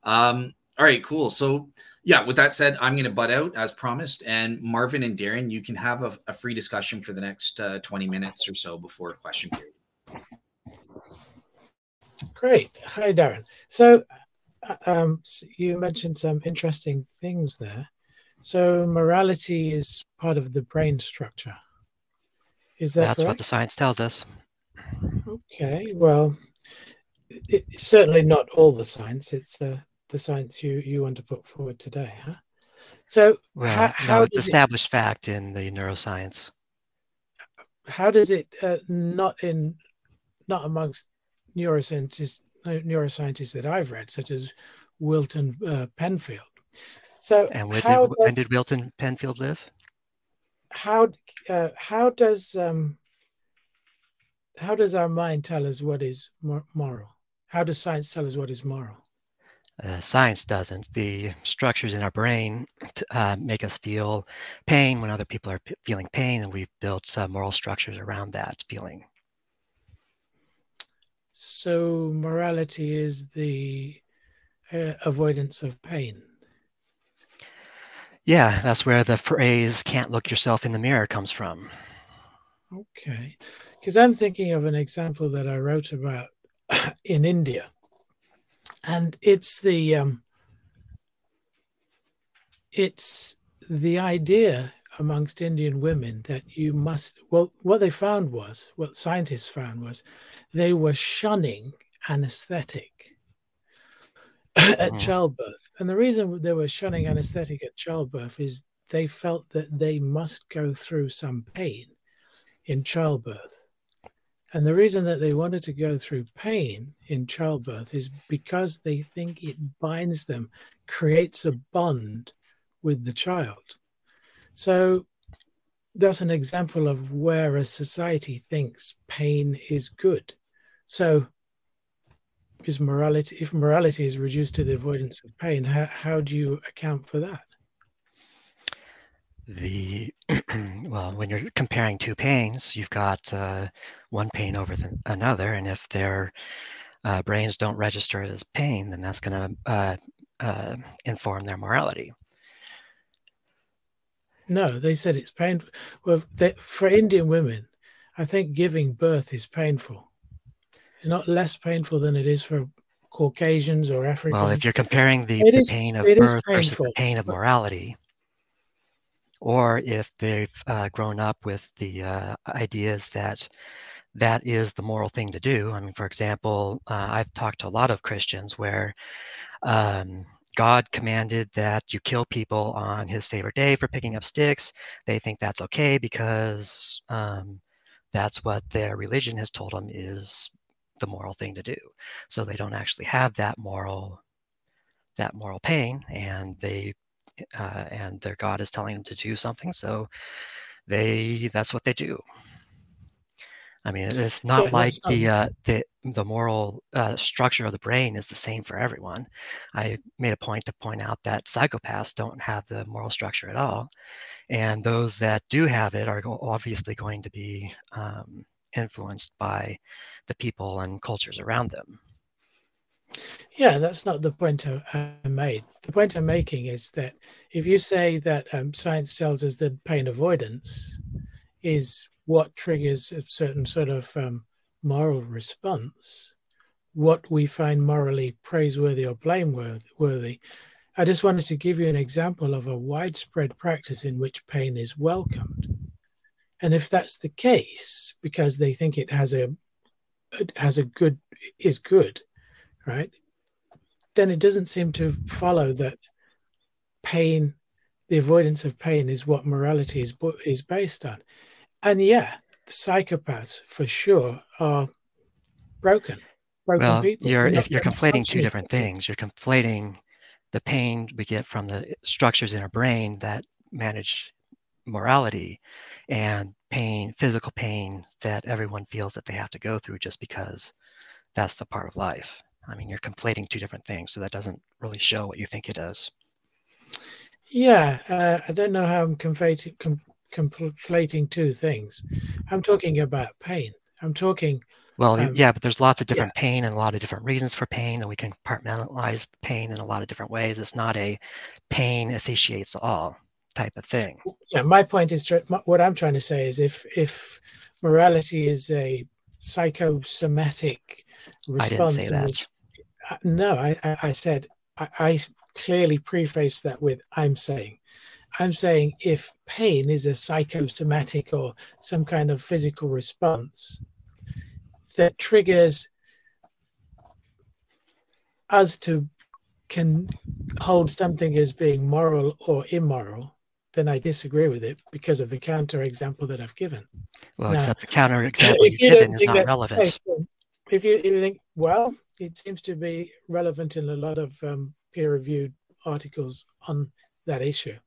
Um, all right, cool. So yeah, with that said, I'm going to butt out as promised. And Marvin and Darren, you can have a, a free discussion for the next uh, twenty minutes or so before question period. Great. Hi, Darren. So, um, so you mentioned some interesting things there. So morality is part of the brain structure. Is that That's correct? What the science tells us. Okay. Well, it, it's certainly not all the science. It's uh, the science you, you want to put forward today, huh? So well, how, how no, it's established it, fact in the neuroscience. How does it uh, not in not amongst neuroscientists neuroscientists that I've read, such as Wilton uh, Penfield? So and when, how did, does, when did Wilton Penfield live? How uh, how does um, how does our mind tell us what is moral? How does science tell us what is moral? Uh, science doesn't. The structures in our brain uh, make us feel pain when other people are p- feeling pain, and we've built uh, moral structures around that feeling. So morality is the uh, avoidance of pain. Yeah, that's where the phrase "can't look yourself in the mirror" comes from. Okay, because I'm thinking of an example that I wrote about in India. And it's the um, it's the idea amongst Indian women that you must, well, what they found was, what scientists found was, they were shunning anesthetic at mm. childbirth. And the reason they were shunning anesthetic at childbirth is they felt that they must go through some pain in childbirth. And the reason that they wanted to go through pain in childbirth is because they think it binds them, creates a bond with the child. So that's an example of where a society thinks pain is good. So is morality, if morality is reduced to the avoidance of pain, how, how do you account for that? The well, when you're comparing two pains, you've got uh, one pain over the, another, and if their uh, brains don't register it as pain, then that's going to uh, uh, inform their morality. No, they said it's painful. Well, they, for Indian women, I think giving birth is painful. It's not less painful than it is for Caucasians or Africans. Well, if you're comparing the, the is, pain of birth painful, versus the pain of morality, or if they've uh, grown up with the uh, ideas that that is the moral thing to do. I mean, for example, uh, I've talked to a lot of Christians where um, God commanded that you kill people on his favorite day for picking up sticks. They think that's okay because um, that's what their religion has told them is the moral thing to do. So they don't actually have that moral, that moral pain, and they Uh, and their God is telling them to do something, so they—that's what they do. I mean, it's not yeah, like not... the uh, the the moral uh, structure of the brain is the same for everyone. I made a point to point out that psychopaths don't have the moral structure at all, and those that do have it are obviously going to be um, influenced by the people and cultures around them. Yeah, that's not the point I made. The point I'm making is that if you say that um, science tells us that pain avoidance is what triggers a certain sort of um, moral response, what we find morally praiseworthy or blameworthy, I just wanted to give you an example of a widespread practice in which pain is welcomed. And if that's the case, because they think it has a it has a good is good. Right, then it doesn't seem to follow that pain, the avoidance of pain, is what morality is is based on. And yeah, psychopaths for sure are broken, broken well, people. You're, if you're conflating two different things. You're conflating the pain we get from the structures in our brain that manage morality and pain, physical pain that everyone feels that they have to go through just because that's the part of life. I mean, you're conflating two different things, so that doesn't really show what you think it does. Yeah, uh, I don't know how I'm conflating, com- conflating two things. I'm talking about pain. I'm talking... Well, um, yeah, but there's lots of different yeah. pain and a lot of different reasons for pain, and we can compartmentalize pain in a lot of different ways. It's not a pain officiates all type of thing. Yeah, my point is, what I'm trying to say is if if morality is a psychosomatic response... I didn't say that. Which, No, I, I said, I, I clearly prefaced that with I'm saying. I'm saying if pain is a psychosomatic or some kind of physical response that triggers us to can hold something as being moral or immoral, then I disagree with it because of the counterexample that I've given. Well, now, except the counterexample you've given is not relevant. Case, if, you, if you think, well... It seems to be relevant in a lot of um, peer-reviewed articles on that issue.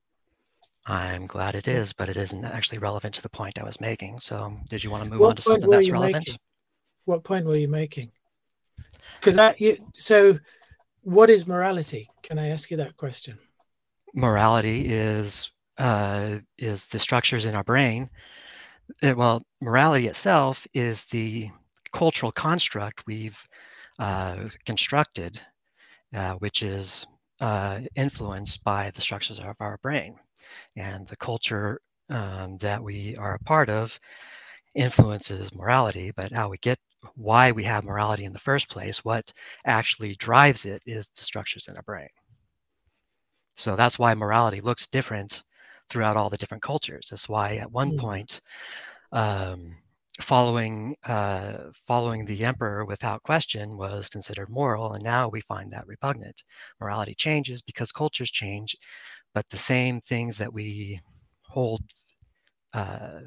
I'm glad it is, but it isn't actually relevant to the point I was making. So did you want to move on to something that's relevant? Making? What point were you making? Because that you, so what is morality? Can I ask you that question? Morality is uh, is the structures in our brain. It, well, morality itself is the cultural construct we've Uh, constructed, uh, which is uh, influenced by the structures of our brain. And the culture um, that we are a part of influences morality, but how we get why we have morality in the first place, what actually drives it is the structures in our brain. So that's why morality looks different throughout all the different cultures. That's why at one point, um, following uh, following the emperor without question was considered moral, and now we find that repugnant. Morality changes because cultures change, but the same things that we hold uh,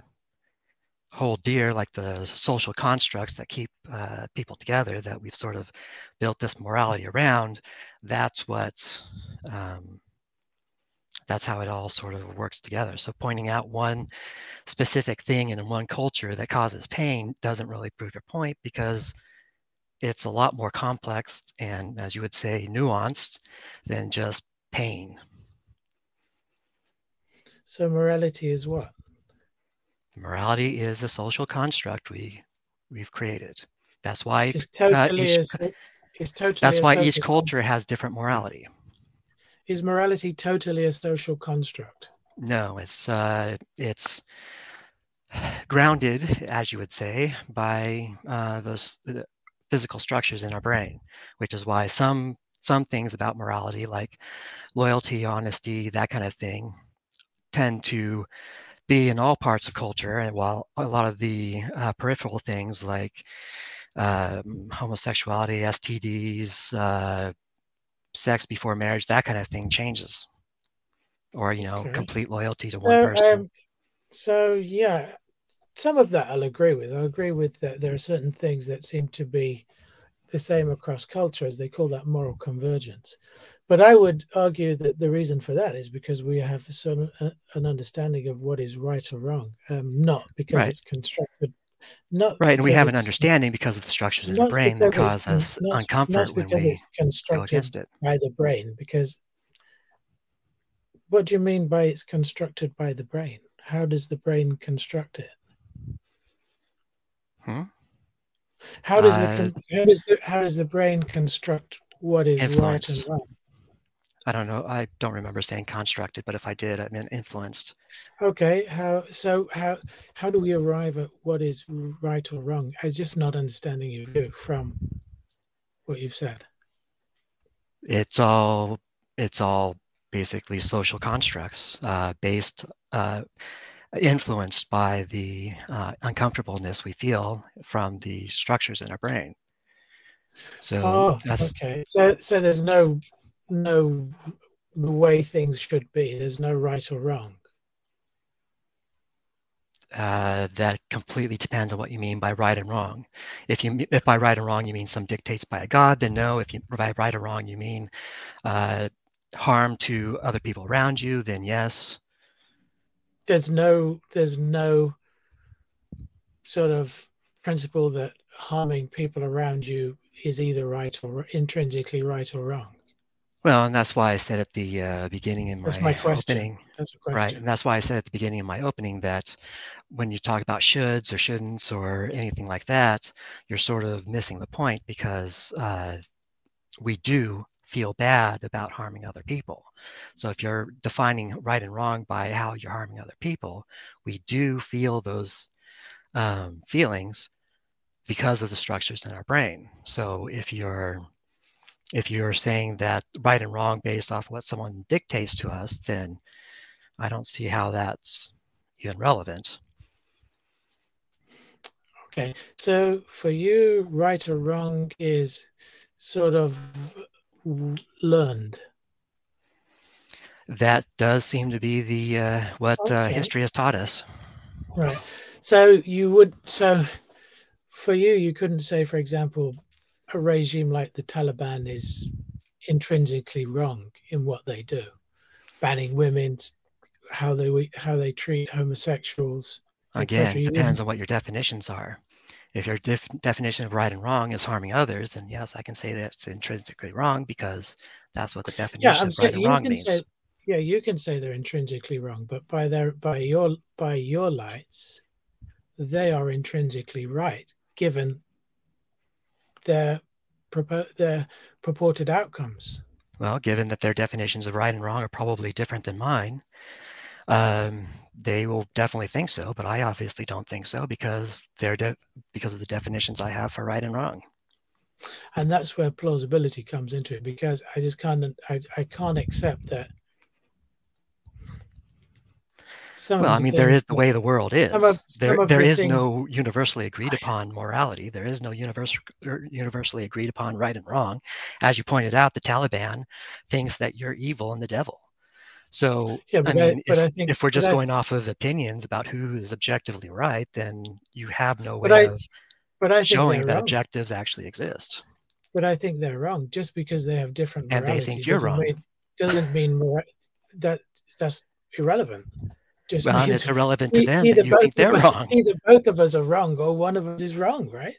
hold dear, like the social constructs that keep uh, people together, that we've sort of built this morality around, that's what um, that's how it all sort of works together. So pointing out one specific thing in one culture that causes pain doesn't really prove your point, because it's a lot more complex and, as you would say, nuanced than just pain. So morality is what? Morality is a social construct we we've created. That's why it's totally uh, each, is, it's totally that's why each culture has different morality. Is morality totally a social construct? No, it's uh, it's grounded, as you would say, by uh, those physical structures in our brain, which is why some some things about morality, like loyalty, honesty, that kind of thing, tend to be in all parts of culture, and while a lot of the uh, peripheral things like um, homosexuality, S T Ds, uh, sex before marriage, that kind of thing changes, or, you know, okay. complete loyalty to so, one person. Um, so, yeah, some of that I'll agree with. I'll agree with that there are certain things that seem to be the same across cultures. They call that moral convergence. But I would argue that the reason for that is because we have some, uh, an understanding of what is right or wrong, um, not because right. it's constructed. Not right, and we have an understanding because of the structures in the brain that cause us not, uncomfort not when we it's constructed go against it. By the brain, because what do you mean by it's constructed by the brain? How does the brain construct it? Hmm? How does uh, the how does the how does the brain construct what is influenced. Right and wrong? I don't know. I don't remember saying constructed, but if I did, I meant influenced. Okay. How so? How how do we arrive at what is right or wrong? I'm just not understanding your view from what you've said. It's all it's all basically social constructs uh, based uh, influenced by the uh, uncomfortableness we feel from the structures in our brain. So oh, that's okay. So so there's no. No, the way things should be. There's no right or wrong. Uh, that completely depends on what you mean by right and wrong. If you if by right and wrong you mean some dictates by a god, then no. If you by right or wrong you mean uh, harm to other people around you, then yes. There's no there's no sort of principle that harming people around you is either right or intrinsically right or wrong. Well, and that's why I said at the uh, beginning in my, that's my question. opening, that's a question. Right? And that's why I said at the beginning of my opening that when you talk about shoulds or shouldn'ts or anything like that, you're sort of missing the point, because uh, we do feel bad about harming other people. So if you're defining right and wrong by how you're harming other people, we do feel those um, feelings because of the structures in our brain. So if you're If you're saying that right and wrong based off what someone dictates to us, then I don't see how that's even relevant. Okay. So for you, right or wrong is sort of learned. That does seem to be the uh, what okay. uh, history has taught us. Right. So you would, so for you, you couldn't say, for example, a regime like the Taliban is intrinsically wrong in what they do, banning women, how they how they treat homosexuals. Again, it depends on what your definitions are. If your def- definition of right and wrong is harming others, then yes, I can say that it's intrinsically wrong, because that's what the definition yeah, of right and wrong means. Say, yeah, you can say they're intrinsically wrong, but by their by your by your lights, they are intrinsically right, given Their, purpo- their purported outcomes. Well, given that their definitions of right and wrong are probably different than mine, um, they will definitely think so, but I obviously don't think so, because they're de- because of the definitions I have for right and wrong. And that's where plausibility comes into it, because I just can't I, I can't accept that Some well, I mean, there is the way the world is. Some of, some there there the is things... no universally agreed upon morality. There is no universal, universally agreed upon right and wrong. As you pointed out, the Taliban thinks that you're evil and the devil. So yeah, I mean, I, if, I think, if we're just going I, off of opinions about who is objectively right, then you have no way I, of I showing that wrong. Objectives actually exist. But I think they're wrong. Just because they have different morality and they think you're doesn't wrong mean, doesn't mean more, that that's irrelevant. Just well, it's irrelevant to them. Either that you think they're us, wrong. Either both of us are wrong, or one of us is wrong, right?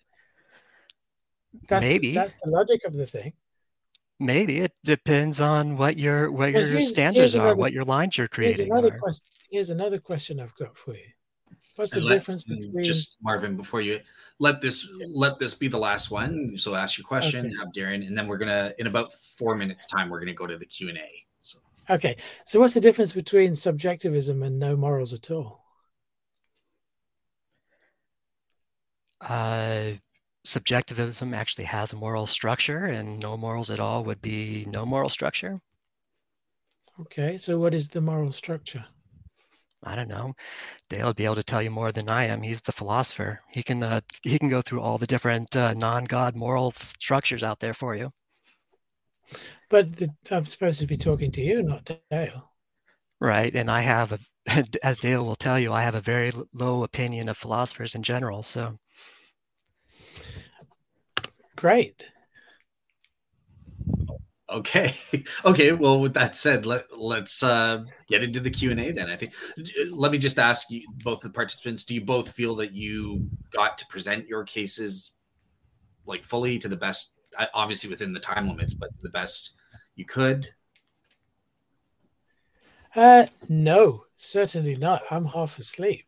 That's, Maybe that's the logic of the thing. Maybe it depends on what your what well, your here's, standards here's are, another, what your lines you're creating. Here's another, question, here's another question I've got for you. What's the let, difference between just Marvin? Before you let this yeah. let this be the last one, so ask your question, okay. Have Darren, and then we're gonna in about four minutes' time we're gonna go to the Q and A. So okay, so what's the difference between subjectivism and no morals at all? Uh, subjectivism actually has a moral structure, and no morals at all would be no moral structure. Okay, so what is the moral structure? I don't know. Dale would be able to tell you more than I am. He's the philosopher. He can uh, he can go through all the different uh, non-God moral structures out there for you. But the, I'm supposed to be talking to you, not Dale. Right, and I have, a, as Dale will tell you, I have a very low opinion of philosophers in general. So, great. Okay. Okay. Well, with that said, let, let's uh, get into the Q and A then. I think, let me just ask you, both the participants, do you both feel that you got to present your cases like fully to the best, obviously within the time limits, but the best you could? Uh, no, certainly not. I'm half asleep.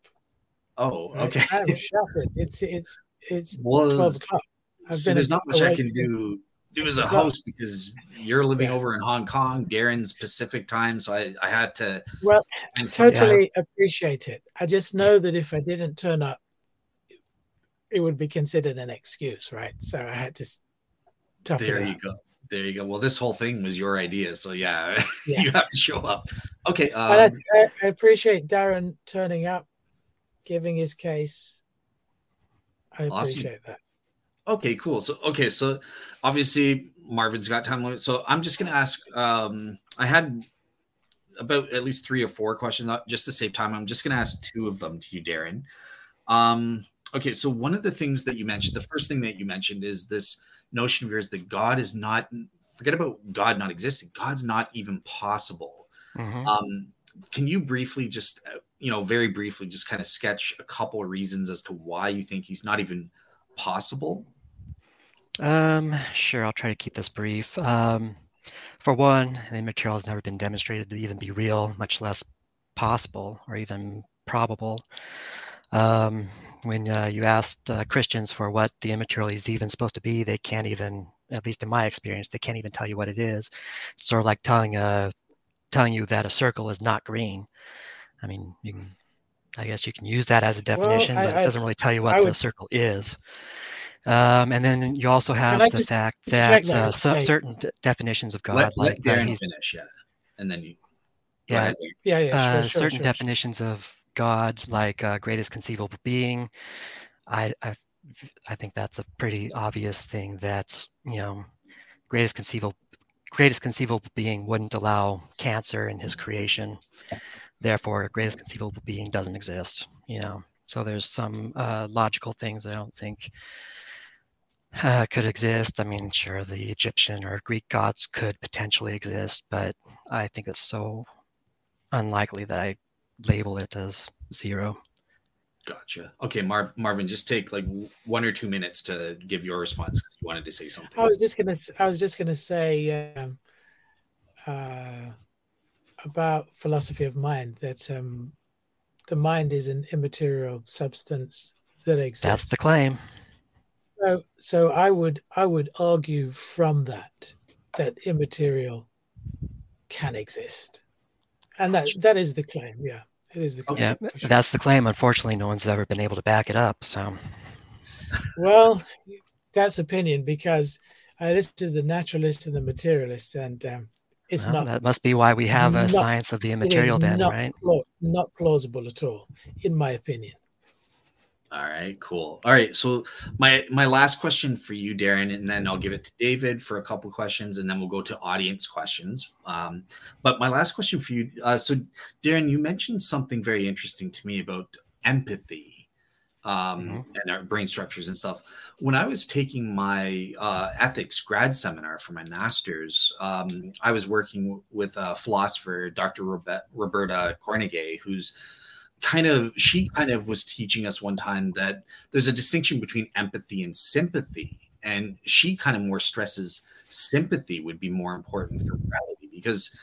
Oh, okay. I'm shattered. It's, it's, it's Was, twelve o'clock. I've so been there's not much I can do. It was a host because you're living yeah. over in Hong Kong, Darren's Pacific time, so I, I had to. Well, I totally out. appreciate it. I just know that if I didn't turn up, it would be considered an excuse, right? So I had to tough there it out. You go. There you go. Well, this whole thing was your idea, so yeah, yeah. you have to show up. Okay. Um, I, I appreciate Darren turning up, giving his case. I awesome. appreciate that. Okay, cool. So, okay, so obviously Marvin's got time limit. So I'm just going to ask, um, I had about at least three or four questions, just to save time. I'm just going to ask two of them to you, Darren. Um, okay, so one of the things that you mentioned, the first thing that you mentioned is this notion of yours that God is not, forget about God not existing, God's not even possible. Mm-hmm. Um, can you briefly just, you know, very briefly just kind of sketch a couple of reasons as to why you think he's not even possible? Um, sure, I'll try to keep this brief. Um, for one, the material has never been demonstrated to even be real, much less possible or even probable. Um, when uh, you asked uh, Christians for what the immaterial is even supposed to be, they can't even, at least in my experience, they can't even tell you what it is. It's sort of like telling a, telling you that a circle is not green. I mean, you can, I guess you can use that as a definition, well, I, but it doesn't really tell you what I, the circle is. Um, and then you also have the just, fact that, that uh, some, certain d- definitions of God, let, like let Darren finish, yeah, and then you, yeah, yeah, yeah, sure, uh, sure, certain sure, definitions sure. of God, like uh, greatest conceivable being. I, I, I think that's a pretty obvious thing. That's you know, greatest conceivable, greatest conceivable being wouldn't allow cancer in his creation. Therefore, greatest conceivable being doesn't exist. You know, so there's some uh, logical things I don't think. Uh, could exist. I mean, sure, the Egyptian or Greek gods could potentially exist, but I think it's so unlikely that I label it as zero. Gotcha. Okay, Marv, Marvin, just take like one or two minutes to give your response because you wanted to say something. I was just gonna. I was just gonna say um, uh, about philosophy of mind that um, the mind is an immaterial substance that exists. That's the claim. So, so I would I would argue from that that immaterial can exist, and that that is the claim. Yeah, it is the claim. Yeah, sure. That's the claim. Unfortunately, no one's ever been able to back it up. So, well, that's opinion because I listened to the naturalist and the materialist, and um, It's well, not. That must be why we have a not, science of the immaterial then, not right? Pl- not plausible at all, in my opinion. All right, cool. All right, so my my last question for you, Darren, and then I'll give it to David for a couple questions, and then we'll go to audience questions. Um, but my last question for you, uh, so Darren, you mentioned something very interesting to me about empathy um, mm-hmm. and our brain structures and stuff. When I was taking my uh, ethics grad seminar for my master's, um, I was working with a philosopher, Doctor Robert, Roberta Cornegay, who's kind of, she kind of was teaching us one time that there's a distinction between empathy and sympathy. And she kind of more stresses sympathy would be more important for morality, because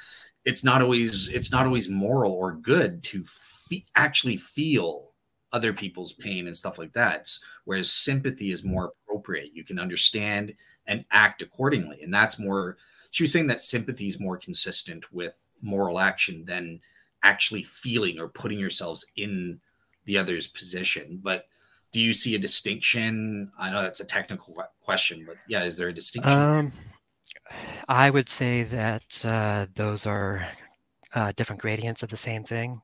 it's not always, it's not always moral or good to fe- actually feel other people's pain and stuff like that. Whereas sympathy is more appropriate. You can understand and act accordingly. And that's more, she was saying that sympathy is more consistent with moral action than actually feeling or putting yourselves in the other's position. But do you see a distinction? I know that's a technical question, but yeah, is there a distinction? Um, I would say that uh, those are uh, different gradients of the same thing.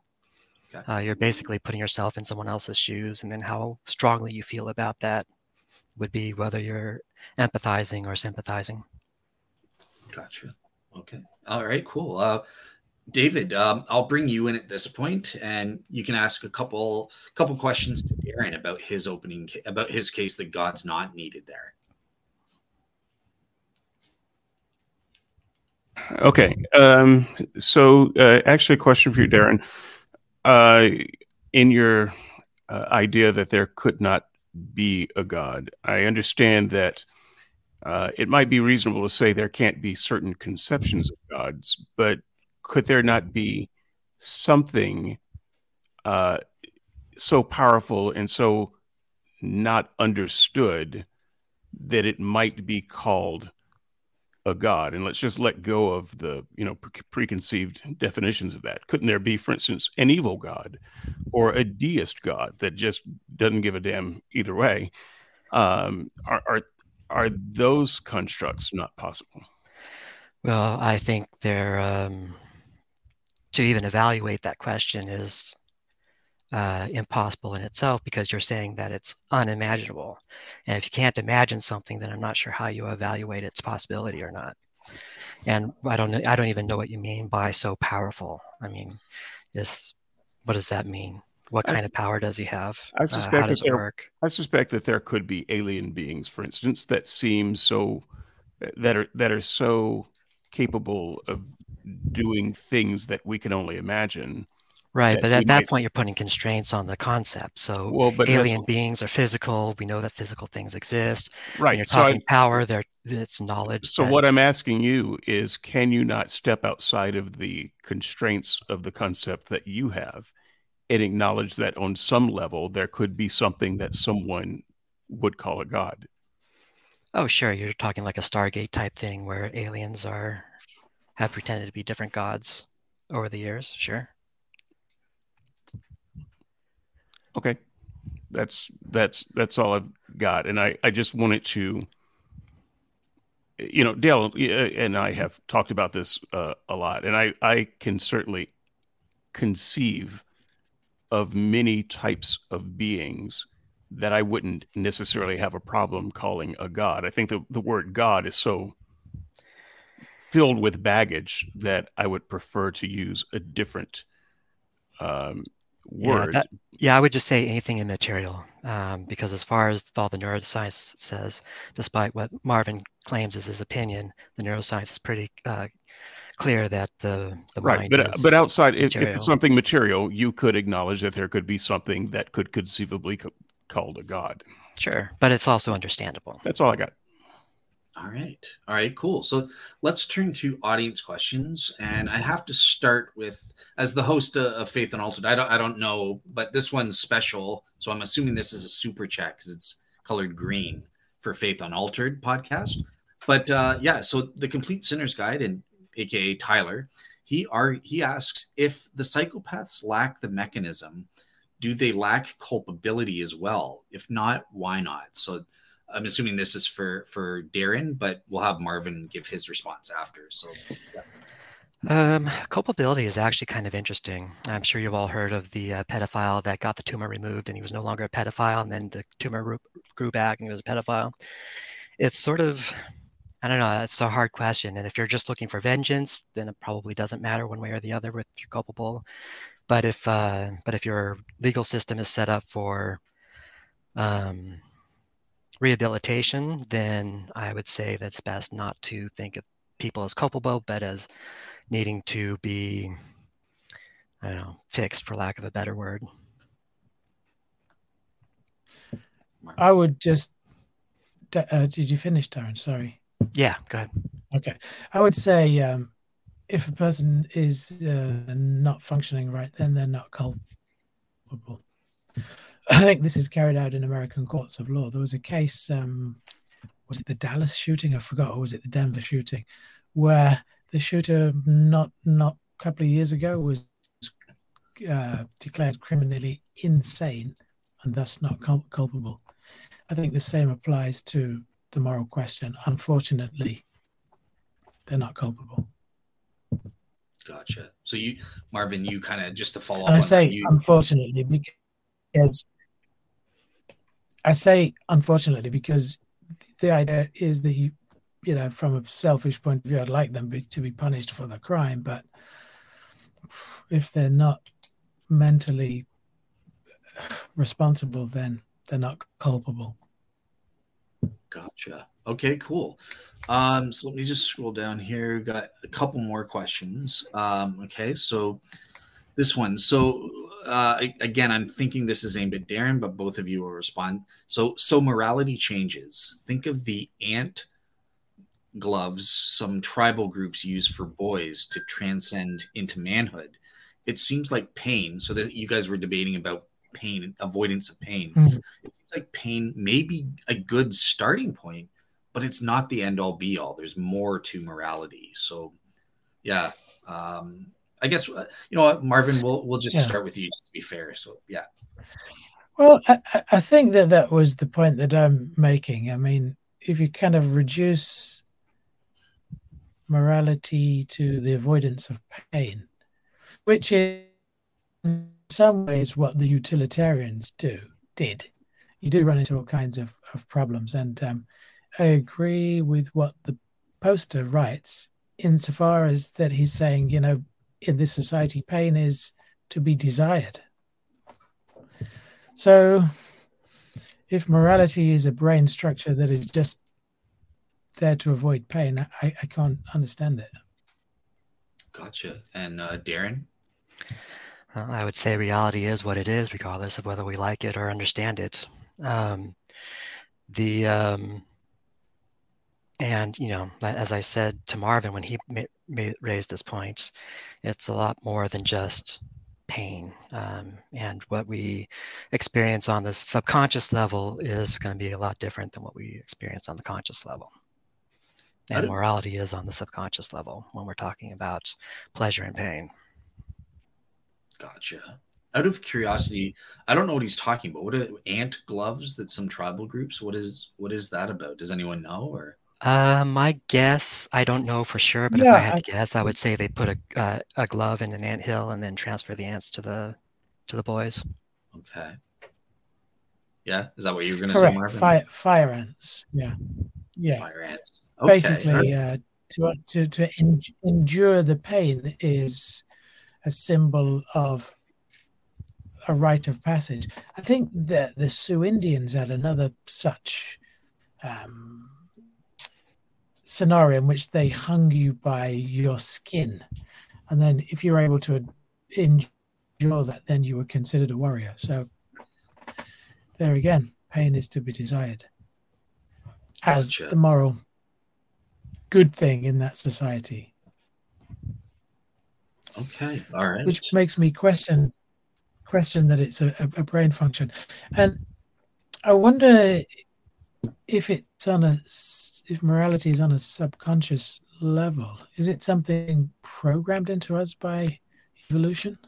Okay. Uh, you're basically putting yourself in someone else's shoes, and then how strongly you feel about that would be whether you're empathizing or sympathizing. Gotcha. Okay. All right, cool. Uh, David, um, I'll bring you in at this point, and you can ask a couple couple questions to Darren about his opening about his case that God's not needed there. Okay, um, so uh, actually, a question for you, Darren. Uh, in your uh, idea that there could not be a God, I understand that uh, it might be reasonable to say there can't be certain conceptions of gods, but could there not be something uh, so powerful and so not understood that it might be called a God? And let's just let go of the, you know, pre- preconceived definitions of that. Couldn't there be, for instance, an evil God or a deist God that just doesn't give a damn either way? Um, are, are are those constructs not possible? Well, I think they're... Um... to even evaluate that question is uh, impossible in itself, because you're saying that it's unimaginable. And if you can't imagine something, then I'm not sure how you evaluate its possibility or not. And I don't know, I don't even know what you mean by so powerful. I mean, is, what does that mean? What kind I, of power does he have? I suspect uh, how does that it there, work? I suspect that there could be alien beings, for instance, that seem so, that are, that are so capable of doing things that we can only imagine. Right, but at that might... point you're putting constraints on the concept. So well, but alien that's... beings are physical. We know that physical things exist. Right. When you're talking so I... power, there it's knowledge. So that... what I'm asking you is, can you not step outside of the constraints of the concept that you have and acknowledge that on some level there could be something that someone would call a god? Oh, sure. You're talking like a Stargate type thing where aliens are... have pretended to be different gods over the years, sure. Okay, that's that's that's all I've got, and I, I just wanted to, you know, Dale and I have talked about this uh, a lot, and I, I can certainly conceive of many types of beings that I wouldn't necessarily have a problem calling a god. I think the, the word God is so filled with baggage that I would prefer to use a different um, word. Yeah, that, yeah, I would just say anything immaterial, um, because as far as all the neuroscience says, despite what Marvin claims is his opinion, the neuroscience is pretty uh, clear that the, the right, mind but, is Right, but outside, if, if it's something material, you could acknowledge that there could be something that could conceivably co- called a god. Sure, but it's also understandable. That's all I got. All right. All right, cool. So let's turn to audience questions. And I have to start with, as the host of Faith Unaltered, I don't, I don't know, but this one's special. So I'm assuming this is a super chat because it's colored green for Faith Unaltered podcast. But uh, yeah, so the Complete Sinner's Guide, and A K A Tyler, he are he asks, if the psychopaths lack the mechanism, do they lack culpability as well? If not, why not? So I'm assuming this is for, for Darren, but we'll have Marvin give his response after. So, yeah. Um, culpability is actually kind of interesting. I'm sure you've all heard of the uh, pedophile that got the tumor removed and he was no longer a pedophile, and then the tumor grew back and he was a pedophile. It's sort of, I don't know, it's a hard question. And if you're just looking for vengeance, then it probably doesn't matter one way or the other if you're culpable. But if uh, but if your legal system is set up for um, rehabilitation, then I would say that's best not to think of people as culpable, but as needing to be, I don't know, fixed, for lack of a better word. I would just, uh, did you finish, Darren? Sorry. Yeah, go ahead. Okay. I would say um, if a person is uh, not functioning right, then they're not culpable. I think this is carried out in American courts of law. There was a case, um, was it the Dallas shooting? I forgot, or was it the Denver shooting, where the shooter not not a couple of years ago was uh, declared criminally insane and thus not cul- culpable. I think the same applies to the moral question. Unfortunately, they're not culpable. Gotcha. So you, Marvin, you kind of, just to follow and up I on say, that, you... unfortunately, because I say unfortunately because the idea is that you, you know, from a selfish point of view, I'd like them be, to be punished for the crime, but if they're not mentally responsible, then they're not culpable. Gotcha. Okay, cool. Um, so let me just scroll down here. We've got a couple more questions. Um, okay, so this one. So uh, again, I'm thinking this is aimed at Darren, but both of you will respond. So, so morality changes. Think of the ant gloves some tribal groups use for boys to transcend into manhood. It seems like pain. So that you guys were debating about pain and avoidance of pain. Mm-hmm. It seems like pain may be a good starting point, but it's not the end all be all. There's more to morality. So yeah. Um, I guess, you know what, Marvin, we'll, we'll just yeah. start with you just to be fair. So yeah. Well, I, I think that that was the point that I'm making. I mean, if you kind of reduce morality to the avoidance of pain, which is in some ways what the utilitarians do did. You do run into all kinds of, of problems. And um, I agree with what the poster writes insofar as that he's saying, you know, in this society, pain is to be desired. So if morality is a brain structure that is just there to avoid pain, I, I can't understand it. Gotcha. And uh, Darren? Uh, I would say reality is what it is, regardless of whether we like it or understand it. Um, the um, and you know, as I said to Marvin when he ma- ma- raised this point, it's a lot more than just pain, um, and what we experience on the subconscious level is going to be a lot different than what we experience on the conscious level. And morality is on the subconscious level when we're talking about pleasure and pain. Gotcha. Out of curiosity, I don't know what he's talking about. What are ant gloves that some tribal groups? What is what is that about? Does anyone know? Or uh, my guess, I don't know for sure, but yeah, if I had I... to guess, I would say they put a uh, a glove in an ant hill and then transfer the ants to the to the boys. Okay. Yeah, is that what you were going to say, Marvin? Fire, fire ants. Yeah. Yeah. Fire ants. Okay. Basically, uh, to to to en- endure the pain is a symbol of a rite of passage. I think that the Sioux Indians had another such um, scenario in which they hung you by your skin, and then if you were able to endure that, then you were considered a warrior. So there again, pain is to be desired as gotcha. The moral good thing in that society. Okay, all right. Which makes me question question that it's a, a brain function, and I wonder if it's on a if morality is on a subconscious level. Is it something programmed into us by evolution?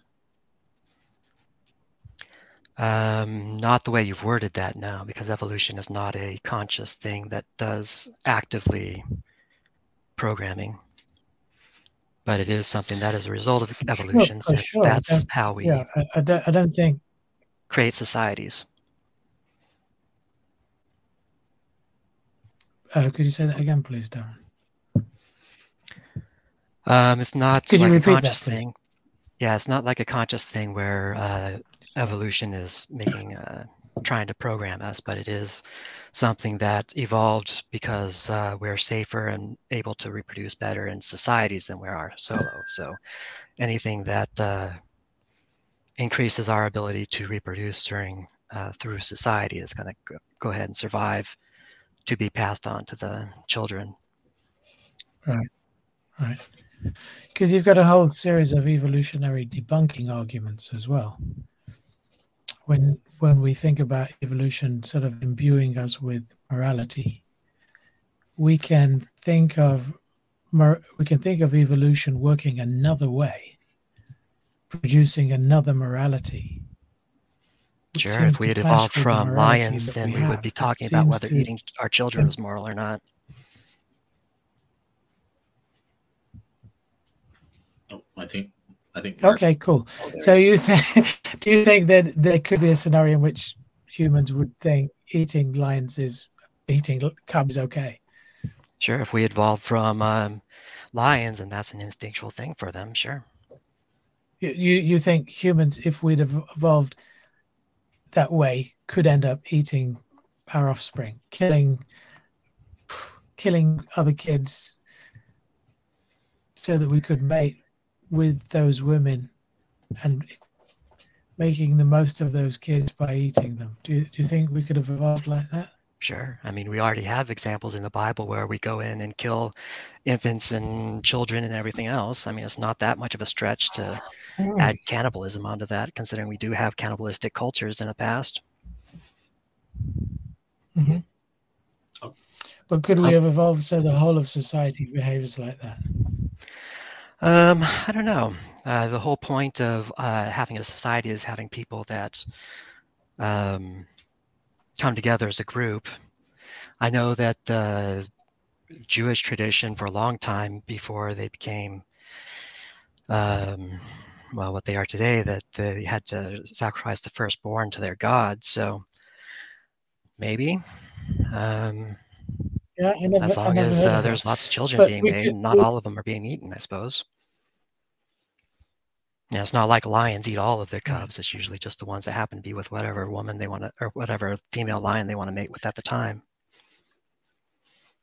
Um, not the way you've worded that now, because evolution is not a conscious thing that does actively programming. but it is something that is a result of evolution. Sure, since sure. that's yeah. how we yeah, I, I, don't, I don't think create societies. Uh, could you say that again, please, Darren? Um, it's not could like a conscious that, thing. Yeah, it's not like a conscious thing where uh, evolution is making, uh, trying to program us, but it is something that evolved because uh, we're safer and able to reproduce better in societies than we are solo. So anything that uh, increases our ability to reproduce during uh, through society is going to go ahead and survive to be passed on to the children. Right, right. Because you've got a whole series of evolutionary debunking arguments as well. When when we think about evolution sort of imbuing us with morality, we can think of we can think of evolution working another way, producing another morality. Sure, if we had evolved from lions, then we would be talking about whether eating our children was moral or not. Oh, I think. I think okay, cool. Oh, so you th- do you think that there could be a scenario in which humans would think eating lions is eating cubs okay? Sure, if we evolved from um, lions and that's an instinctual thing for them, sure. You, you you think humans, if we'd have evolved that way, could end up eating our offspring, killing killing other kids so that we could mate with those women and making the most of those kids by eating them. Do you, do you think we could have evolved like that? Sure. I mean, we already have examples in the Bible where we go in and kill infants and children and everything else. I mean, it's not that much of a stretch to oh. add cannibalism onto that, considering we do have cannibalistic cultures in the past. Mm-hmm. Oh. But could we have evolved so the whole of society behaves like that? Um, I don't know. Uh, the whole point of uh, having a society is having people that um, come together as a group. I know that uh, Jewish tradition for a long time before they became um, well, what they are today, that they had to sacrifice the firstborn to their god. So maybe. Um, yeah, I never, as long as uh, there's lots of children but being made, could, and not we... all of them are being eaten, I suppose. Yeah, it's not like lions eat all of their cubs. It's usually just the ones that happen to be with whatever woman they want to, or whatever female lion they want to mate with at the time.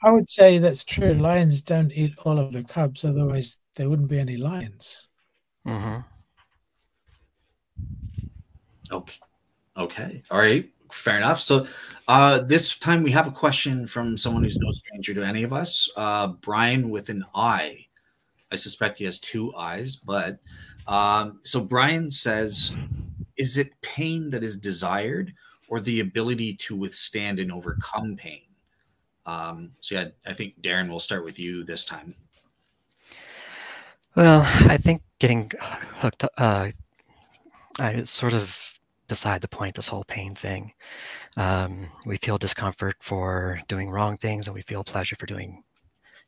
I would say that's true. Lions don't eat all of the cubs, otherwise there wouldn't be any lions. Mm-hmm. Okay. Okay. All right. Fair enough. So uh, this time we have a question from someone who's no stranger to any of us. Uh, Brian with an I. I suspect he has two eyes, but um, so Brian says, is it pain that is desired or the ability to withstand and overcome pain? Um, so yeah, I think Darren, we'll start with you this time. Well, I think getting hooked up, uh, I sort of beside the point, this whole pain thing. Um, we feel discomfort for doing wrong things and we feel pleasure for doing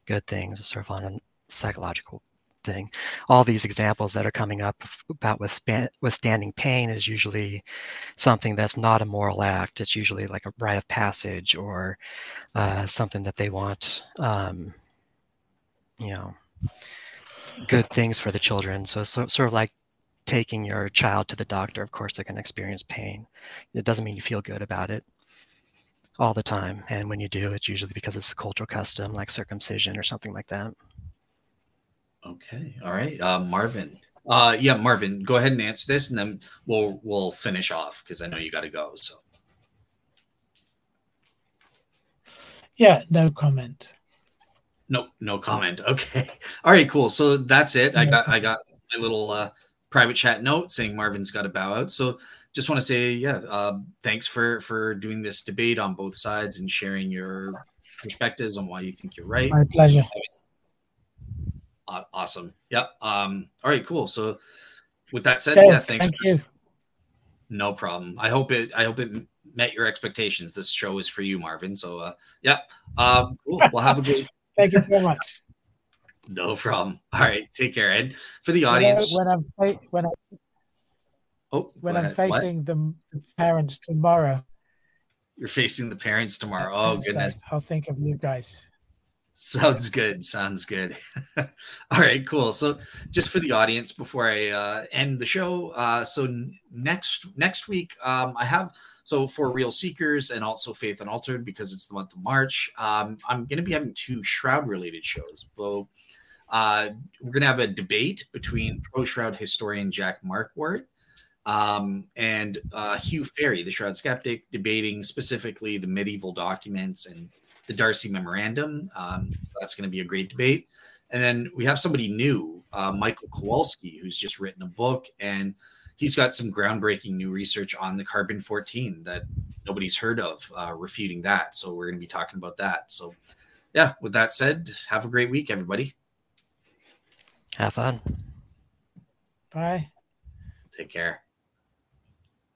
good things. It's sort of on a psychological thing. All these examples that are coming up about withstand, withstanding pain is usually something that's not a moral act. It's usually like a rite of passage or uh, something that they want, um, you know, good things for the children. So, so sort of like taking your child to the doctor, of course, they're going to experience pain. It doesn't mean you feel good about it all the time. And when you do, it's usually because it's a cultural custom like circumcision or something like that. Okay. All right. Uh, Marvin. Uh, yeah, Marvin, go ahead and answer this and then we'll we'll finish off because I know you got to go. So. Yeah, no comment. No, no comment. Okay. All right, cool. So that's it. I got I got my little uh, private chat note saying Marvin's got to bow out. So just want to say, yeah, uh, thanks for, for doing this debate on both sides and sharing your perspectives on why you think you're right. My pleasure. Awesome. Yep. Um, all right, cool. So with that said, Dave, yeah, thanks. Thank for, you. No problem. I hope it I hope it met your expectations. This show is for you, Marvin. So uh yeah. Um cool. We'll have a good Thank you so much. No problem. All right. Take care. And for the audience, when, I, when I'm when I oh when I'm ahead. facing what? the parents tomorrow. You're facing the parents tomorrow. Oh, goodness. I'll think of you guys. Sounds good. Sounds good. All right, cool. So just for the audience before I uh, end the show, uh, so next next week um, I have, so for Real Seekers and also Faith Unaltered, because it's the month of March, um, I'm going to be having two Shroud-related shows. So uh, we're going to have a debate between pro-Shroud historian Jack Marquardt um and uh Hugh Ferry, the Shroud Skeptic, debating specifically the medieval documents and the Darcy Memorandum. Um so that's going to be a great debate. And then we have somebody new, uh Michael Kowalski, who's just written a book, and he's got some groundbreaking new research on the carbon fourteen that nobody's heard of, uh refuting that. So we're going to be talking about that. So yeah, with that said, have a great week, everybody. Have fun. Bye. Take care.